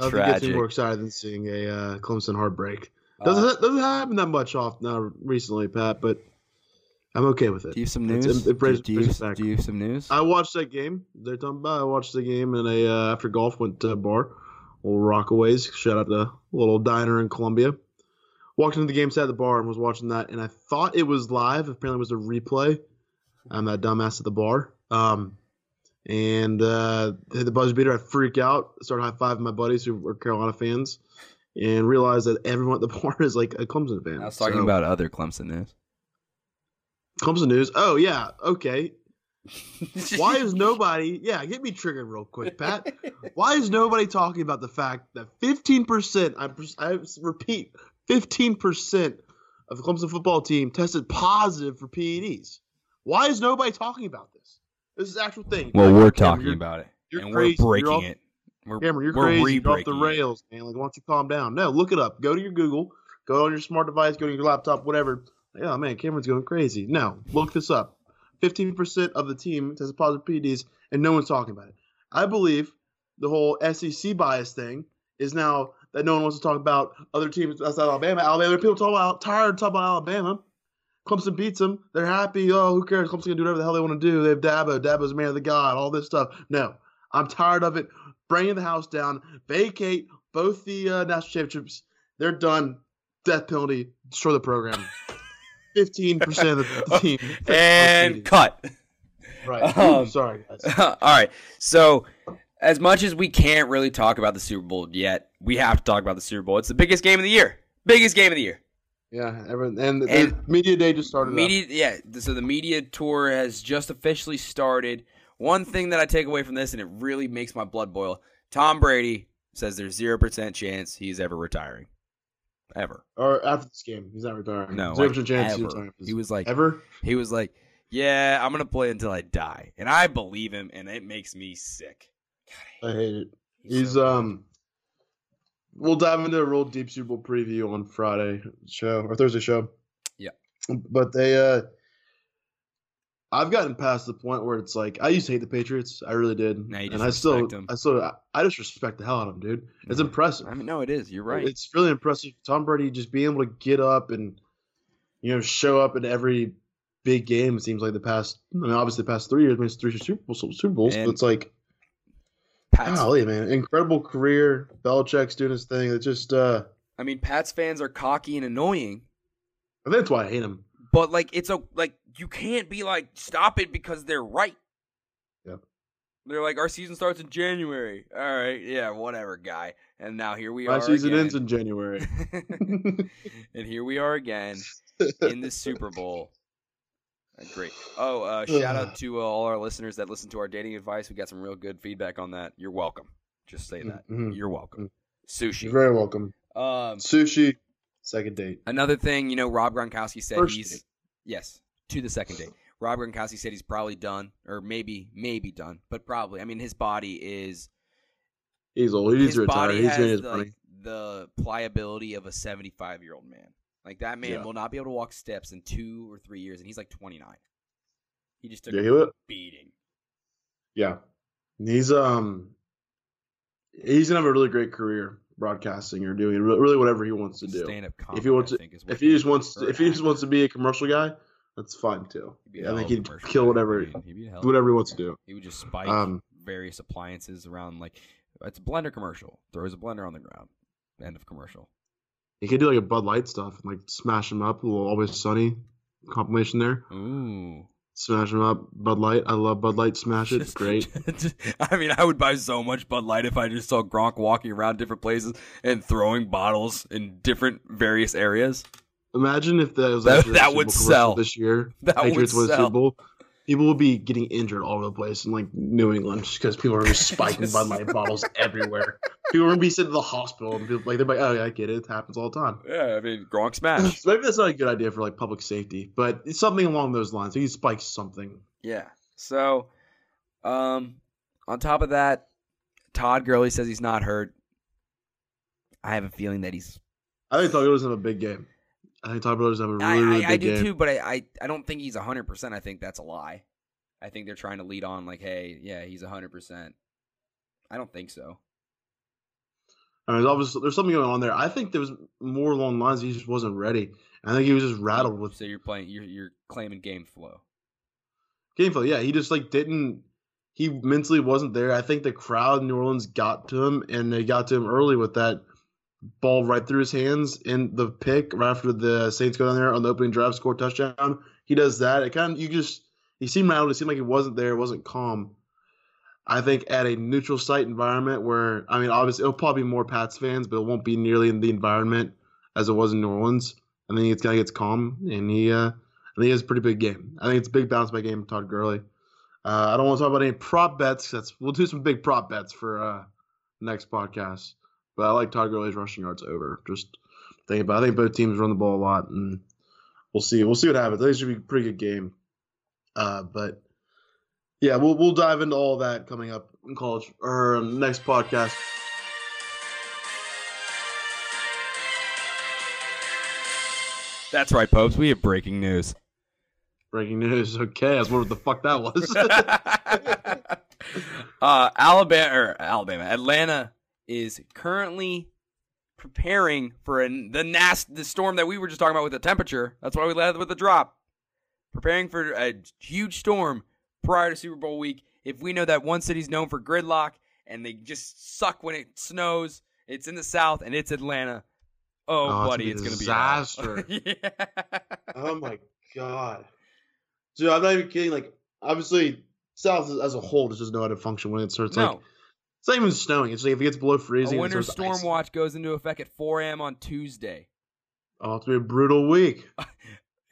oh, tragic. Nothing gets me more excited than seeing a uh, Clemson heartbreak. Doesn't uh, doesn't happen that much off now recently, Pat, but I'm okay with it. Do you have some news? It, it brings, do, you, brings it do you have some news? I watched that game. They're talking about. I watched the game, and I uh, after golf went to a bar, little Rockaways. Shout out to a little diner in Columbia. Walked into the game, sat at the bar, and was watching that. And I thought it was live. Apparently, it was a replay. I'm that dumbass at the bar. Um, and uh, hit the buzzer beater. I freak out. Start high fiving my buddies who are Carolina fans, and realize that everyone at the bar is like a Clemson fan. I was talking so, about other Clemson news. Clemson news. Oh, yeah. Okay. Why is nobody – yeah, get me triggered real quick, Pat. Why is nobody talking about the fact that fifteen percent – I repeat, fifteen percent of the Clemson football team tested positive for P E Ds? Why is nobody talking about this? This is the actual thing. Well, like, we're talking you're, about it, you're and crazy. We're breaking off, it. We're, Cameron, you're we're crazy. You're off the rails, man. Like, why don't you calm down? No, look it up. Go to your Google. Go on your smart device. Go to your laptop, whatever. Yeah, man, Cameron's going crazy. No, look this up. fifteen percent of the team tested positive P E Ds, and no one's talking about it. I believe the whole S E C bias thing is now that no one wants to talk about other teams outside Alabama. Alabama, people talk about, tired talking about Alabama. Clemson beats them. They're happy. Oh, who cares? Clemson's going to do whatever the hell they want to do. They have Dabo. Dabo's man of the God, all this stuff. No, I'm tired of it. Bringing the house down. Vacate both the uh, national championships. They're done. Death penalty. Destroy the program. fifteen percent of the team. And cut. Right. Um, Sorry, guys. All right. So as much as we can't really talk about the Super Bowl yet, we have to talk about the Super Bowl. It's the biggest game of the year. Biggest game of the year. Yeah. Everyone, and the, and the media day just started. Media, up. Yeah. So the media tour has just officially started. One thing that I take away from this, and it really makes my blood boil, Tom Brady says there's zero percent chance he's ever retiring. Ever. Or after this game. He's not retiring. No. Like ever. He was like, ever? He was like, yeah, I'm going to play until I die. And I believe him, and it makes me sick. God, I, hate I hate it. He's, he's so um. Bad. We'll dive into a real deep Super Bowl preview on Friday show, or Thursday show. Yeah. But they, uh, I've gotten past the point where it's like, I used to hate the Patriots. I really did. Now you just and I still, them. I still, I just respect the hell out of them, dude. It's no. impressive. I mean, no, it is. You're right. It's really impressive. Tom Brady just being able to get up and, you know, show up in every big game. It seems like the past, I mean, obviously the past three years, I mean, it's three Super Bowls, Super Bowls but it's like, golly, man, incredible career. Belichick's doing his thing. It's just, uh, I mean, Pat's fans are cocky and annoying. I think that's why I hate him. But, like, it's a, like, you can't be like, stop it because they're right. Yep. They're like, our season starts in January. All right. Yeah, whatever, guy. And now here we My are. My season again. ends in January. And here we are again in the Super Bowl. Great. Oh, uh, shout out to uh, all our listeners that listen to our dating advice. We got some real good feedback on that. You're welcome. Just say that. Mm-hmm. You're welcome. Sushi. You're very welcome. Um, Sushi. Second date. Another thing, you know, Rob Gronkowski said First he's date. yes to the second date. Rob Gronkowski said he's probably done, or maybe maybe done, but probably. I mean, his body is he's old. He's his retired. Body he's has the, like, the pliability of a seventy-five-year-old man. Like that man yeah. will not be able to walk steps in two or three years, and he's like twenty-nine. He just took yeah, a beating. Yeah, and he's um he's gonna have a really great career. Broadcasting or doing really whatever he wants to do. Stand-up comedy, if he wants to, if he just wants to, if he just wants to be a commercial guy, that's fine too. I think he'd kill whatever, whatever he wants to do. He would just spike um, various appliances around. Like it's a blender commercial. Throws a blender on the ground. End of commercial. He could do like a Bud Light stuff and like smash him up. A little Always Sunny compilation there. Ooh. Smash them up. Bud Light. I love Bud Light. Smash it. Just, Great. Just, I mean, I would buy so much Bud Light if I just saw Gronk walking around different places and throwing bottles in different various areas. Imagine if that was that, actually that would sell this year. That Patriots would sell. People will be getting injured all over the place in like New England just because people are just spiking just... Bud Light bottles everywhere. People are gonna be sent to the hospital and people like they're like, oh yeah, I get it. It happens all the time. Yeah, I mean Gronk smash. So maybe that's not a good idea for like public safety, but it's something along those lines. So you spike something. Yeah. So, um, on top of that, Todd Gurley says he's not hurt. I have a feeling that he's. I think Todd Gurley's have a big game. I think Todd Gurley's have a really, I, really I, big game. I do game. too, but I, I, I don't think he's a hundred percent. I think that's a lie. I think they're trying to lead on like, hey, yeah, he's a hundred percent. I don't think so. I mean, obviously, there's something going on there. I think there was more along the lines he just wasn't ready. I think he was just rattled with. So you're playing, you're you're claiming game flow. Game flow, yeah. He just like didn't. He mentally wasn't there. I think the crowd in New Orleans got to him, and they got to him early with that ball right through his hands in the pick right after the Saints go down there on the opening drive, score touchdown. He does that. It kind of you just he seemed rattled. It seemed like he wasn't there. Wasn't calm. I think at a neutral site environment where, I mean, obviously it'll probably be more Pats fans, but it won't be nearly in the environment as it was in New Orleans. I think it's kind of gets calm, and he, uh, I think it's a pretty big game. I think it's a big bounce back game for Todd Gurley. Uh, I don't want to talk about any prop bets. That's we'll do some big prop bets for uh, the next podcast. But I like Todd Gurley's rushing yards over. Just think about. It. I think both teams run the ball a lot, and we'll see. We'll see what happens. I think it should be a pretty good game. Uh, but. Yeah, we'll we'll dive into all that coming up in college or next podcast. That's right, Popes. We have breaking news. Breaking news. Okay, I was wondering what the fuck that was. uh, Alabama, or Alabama, Atlanta is currently preparing for an, the nast the storm that we were just talking about with the temperature. That's why we led with the drop. Preparing for a huge storm. Prior to Super Bowl week, if we know that one city's known for gridlock and they just suck when it snows, it's in the South and it's Atlanta. Oh, oh buddy, it's going to be a disaster. Yeah. Oh, my God. Dude, I'm not even kidding. Like, obviously, South as a whole just doesn't know how to function when it starts. No. Like, it's not even snowing. It's like if it gets below freezing. A winter storm ice. Watch goes into effect at four a.m. on Tuesday. Oh, it's going to be a brutal week.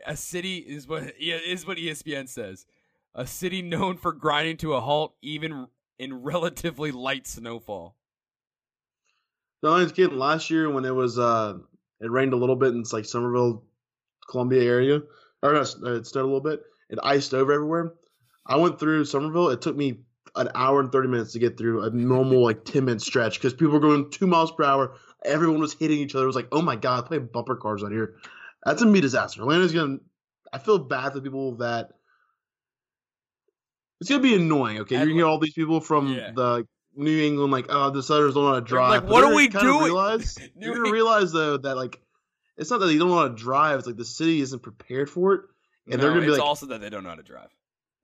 A city is what is what E S P N says. A city known for grinding to a halt, even in relatively light snowfall. The only kidding. Last year, when it was, uh, it rained a little bit in like Somerville, Columbia area, or no, it snowed a little bit. It iced over everywhere. I went through Somerville. It took me an hour and thirty minutes to get through a normal like ten minute stretch because people were going two miles per hour. Everyone was hitting each other. It was like, oh my god, I play bumper cars out here. That's gonna be a disaster. Atlanta's gonna. I feel bad for people that. It's going to be annoying, okay? You're going to get all these people from yeah. the New England, like, oh, the Southerners don't want to drive. Like, what are we doing? Realize, you're going to realize, though, that, like, it's not that they don't want to drive. It's like the city isn't prepared for it. And no, they're going to be like. It's also that they don't know how to drive.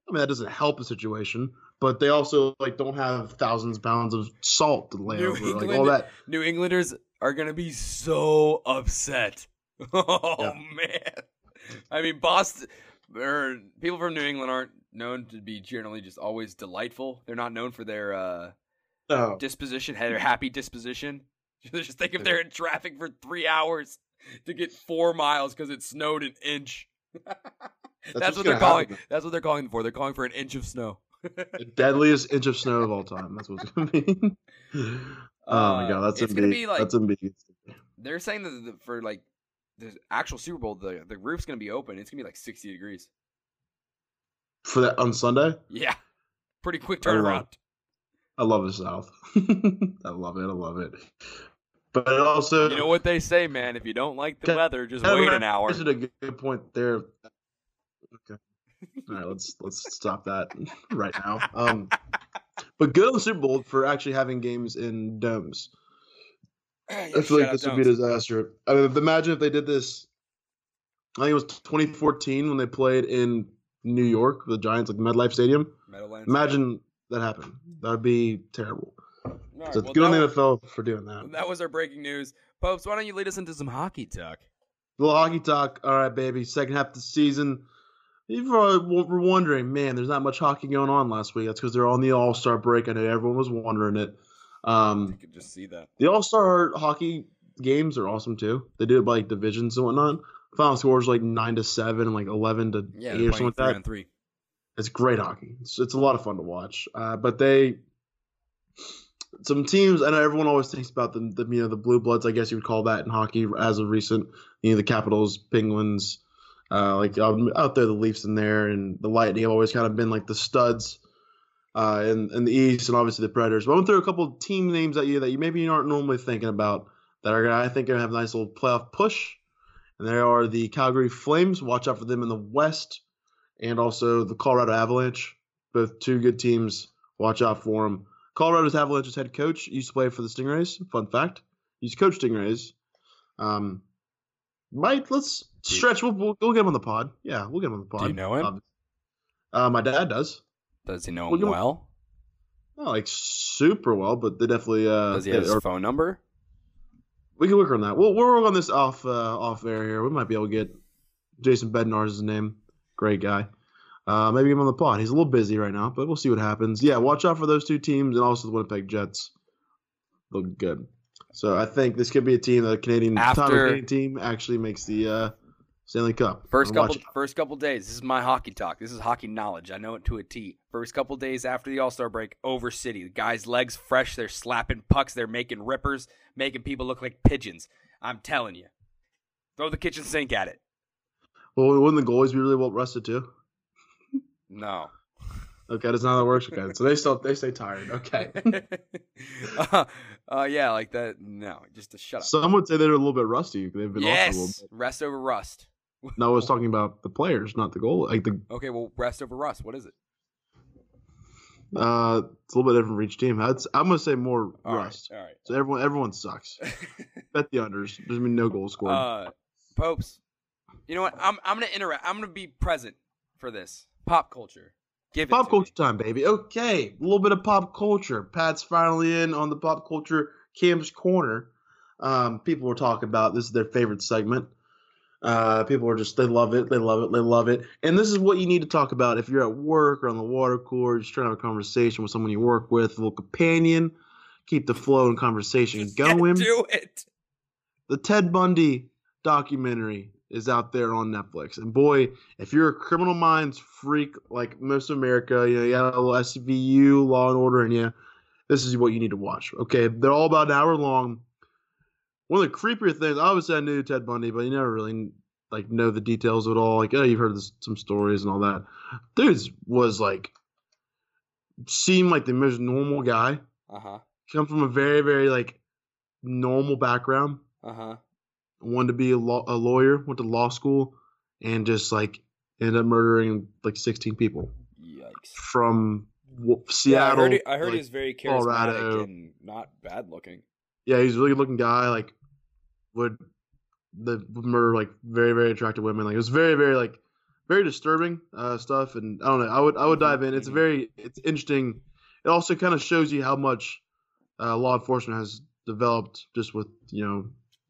I mean, that doesn't help the situation. But they also, like, don't have thousands of pounds of salt to lay New over. England, like, all that. New Englanders are going to be so upset. Oh, yeah. Man. I mean, Boston. Or people from New England aren't known to be generally just always delightful. They're not known for their uh, oh. disposition, their happy disposition. Just think if they're in traffic for three hours to get four miles because it snowed an inch. That's, That's what they're calling. Happen. That's what they're calling for. They're calling for an inch of snow. The deadliest inch of snow of all time. That's what it's gonna be. Oh my god, that's uh, it's gonna be like, that's amazing. They're saying that for like. The actual Super Bowl, the, the roof's going to be open. It's going to be like sixty degrees. For that on Sunday? Yeah. Pretty quick turnaround. I love, I love the South. I love it. I love it. But it also. You know what they say, man. If you don't like the weather, just wait an hour. This is a good point there. Okay. All right, let's, let's stop that right now. Um, but good on the Super Bowl for actually having games in domes. I feel like this would be a disaster. I mean, imagine if they did this. I think it was twenty fourteen when they played in New York, the Giants, like MetLife Stadium. Meadowlands imagine Stadium. That happened. That would be terrible. All right, so well, good on the N F L for doing that. That was our breaking news. Popes, why don't you lead us into some hockey talk? A little hockey talk. All right, baby. Second half of the season. You're probably wondering, man, there's not much hockey going on last week. That's because they're on the All-Star break. I know everyone was wondering it. Um, you could just see that. The All-Star hockey games are awesome, too. They do it by like, divisions and whatnot. Final scores like nine to seven and like eleven to eight yeah, or something like that. And three. It's great hockey. It's, it's a lot of fun to watch. Uh, but they – some teams – I know everyone always thinks about the, the you know the Blue Bloods, I guess you would call that in hockey as of recent. You know, the Capitals, Penguins – Uh, like um, out there, the Leafs in there and the Lightning have always kind of been like the studs uh, in, in the East, and obviously the Predators. But I went through a couple of team names that you that you maybe aren't normally thinking about that are I think going to have a nice little playoff push. And there are the Calgary Flames. Watch out for them in the West, and also the Colorado Avalanche. Both two good teams. Watch out for them. Colorado's Avalanche's head coach used to play for the Stingrays. Fun fact: he used to coach Stingrays. Um, Mike, let's. Stretch, we'll, we'll we'll get him on the pod. Yeah, we'll get him on the pod. Do you know him? Uh, my dad does. Does he know we'll him well? Him, not like super well, but they definitely. Uh, does he have they, his or, phone number? We can work on that. We'll we'll work on this off uh, off air here. We might be able to get Jason Bednar's name. Great guy. Uh, maybe get him on the pod. He's a little busy right now, but we'll see what happens. Yeah, watch out for those two teams and also the Winnipeg Jets. Look good. So I think this could be a team that a Canadian After... Canadian team actually makes the. Uh, Stanley Cup. First couple, first couple days. This is my hockey talk. This is hockey knowledge. I know it to a T. First couple days after the All-Star break, over City. The guys' legs fresh. They're slapping pucks. They're making rippers, making people look like pigeons. I'm telling you. Throw the kitchen sink at it. Well, wouldn't the goalies be really well rested too? No. Okay, that's not how that works. Okay, so they still they stay tired. Okay. uh, uh, yeah, like that. No, just to shut up. Some would say they're a little bit rusty. They've been yes, off a little bit. Rest over rust. No, I was talking about the players, not the goal. Like the okay, well, rest over rust. What is it? Uh, it's a little bit different for each team. That's, I'm gonna say more all rust. Right, all right. So everyone, everyone sucks. Bet the unders. There's been no goals scored. Uh, Popes. You know what? I'm I'm gonna interact. I'm gonna be present for this pop culture. Give pop it culture me. Time, baby. Okay, a little bit of pop culture. Pat's finally in on the pop culture Cam's corner. Um, people were talking about this is their favorite segment. Uh, people are just, they love it, they love it, they love it. And this is what you need to talk about if you're at work or on the water cooler, just trying to have a conversation with someone you work with, a little companion, keep the flow and conversation going. Do it. The Ted Bundy documentary is out there on Netflix. And boy, if you're a criminal minds freak like most of America, you know, you have a little S V U, Law and Order in you, this is what you need to watch. Okay, they're all about an hour long. One of the creepier things, obviously I knew Ted Bundy, but you never really like know the details at all. Like, oh, you've heard this, some stories and all that. Dude was like, seemed like the most normal guy. Uh-huh. Come from a very, very like normal background. Uh-huh. Wanted to be a, law, a lawyer, went to law school, and just like ended up murdering like sixteen people. Yikes. From w- Seattle. Yeah, I heard, he, I heard like, he was very charismatic Colorado. And not bad looking. Yeah, he's a really good looking guy. Like, would the murder like very very attractive women. Like it was very very like very disturbing uh, stuff. And I don't know. I would I would dive in. It's very it's interesting. It also kind of shows you how much uh, law enforcement has developed just with you know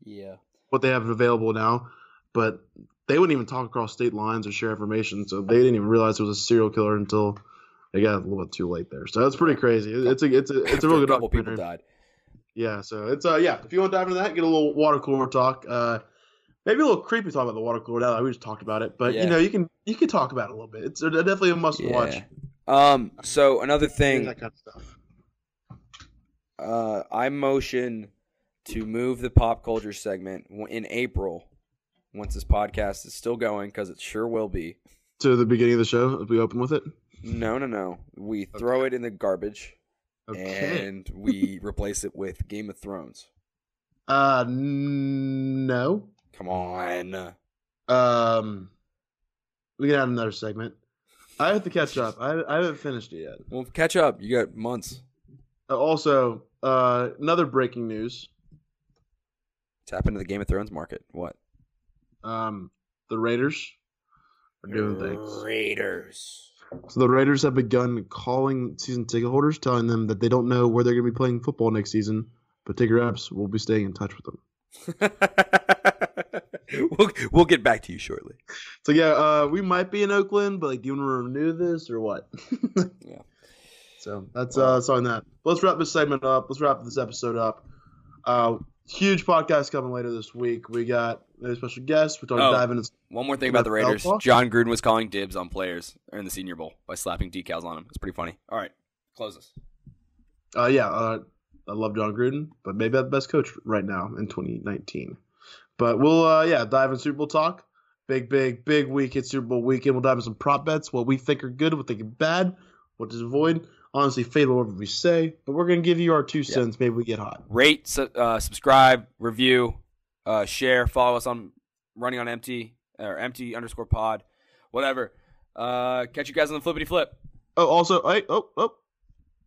yeah what they have available now. But they wouldn't even talk across state lines or share information. So they didn't even realize it was a serial killer until they got a little bit too late there. So that's pretty crazy. It's a it's a it's a real good documentary. A couple people died. Yeah, so it's uh yeah. If you want to dive into that, get a little water cooler talk. Uh, maybe a little creepy talk about the water cooler. Now we just talked about it, but yeah. you know you can you can talk about it a little bit. It's definitely a must yeah. watch. Um. So another thing. That kind of stuff. Uh, I motion to move the pop culture segment in April, once this podcast is still going, because it sure will be. To the beginning of the show, if we open with it. No, no, no. We okay. throw it in the garbage. Okay. And we replace it with Game of Thrones. Uh, no. Come on. Um, we got another segment. I have to catch up. I I haven't finished it yet. Well, catch up. You got months. Uh, also, uh, another breaking news. What's happened to the Game of Thrones market? What? Um, the Raiders are doing things. Raiders. So the Raiders have begun calling season ticket holders, telling them that they don't know where they're going to be playing football next season, but ticket reps will be staying in touch with them. We'll we'll get back to you shortly. So yeah, uh, we might be in Oakland, but like, do you want to renew this or what? Yeah. So that's uh, that's on that. Let's wrap this segment up. Let's wrap this episode up. Uh, huge podcast coming later this week. We got a special guest. We're talking oh, diving. Into- one more thing about the Raiders. John Gruden was calling dibs on players in the Senior Bowl by slapping decals on them. It's pretty funny. All right, close this. Uh, yeah, uh, I love John Gruden, but maybe I'm the best coach right now in twenty nineteen. But we'll, uh, yeah, dive in Super Bowl talk. Big, big, big week. It's Super Bowl weekend. We'll dive in some prop bets. What we think are good, what we think are bad, what to avoid. Honestly, fatal whatever we say. But we're going to give you our two cents. Yeah. Maybe we get hot. Rate, su- uh, subscribe, review, uh, share, follow us on Running on Empty or Empty underscore pod, whatever. Uh, catch you guys on the flippity flip. Oh, also, I, oh, oh.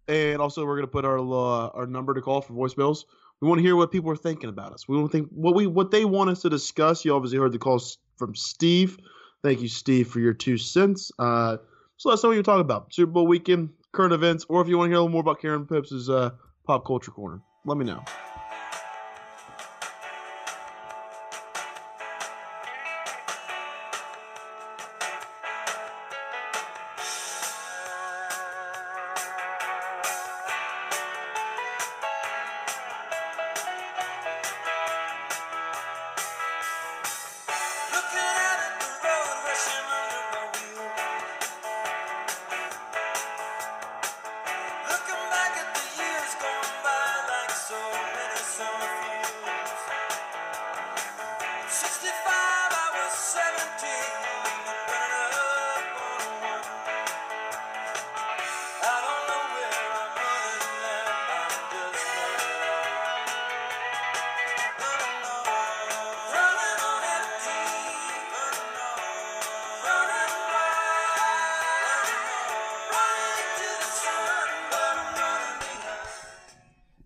And also, we're going to put our uh, our number to call for voicemails. We want to hear what people are thinking about us. We want to think what we what they want us to discuss. You obviously heard the call from Steve. Thank you, Steve, for your two cents. Uh, so let us know what you're talking about. Super Bowl weekend, current events, or if you want to hear a little more about Karen Pips' uh, Pop Culture Corner. Let me know.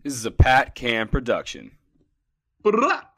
This is a Pat Cam production. Blah!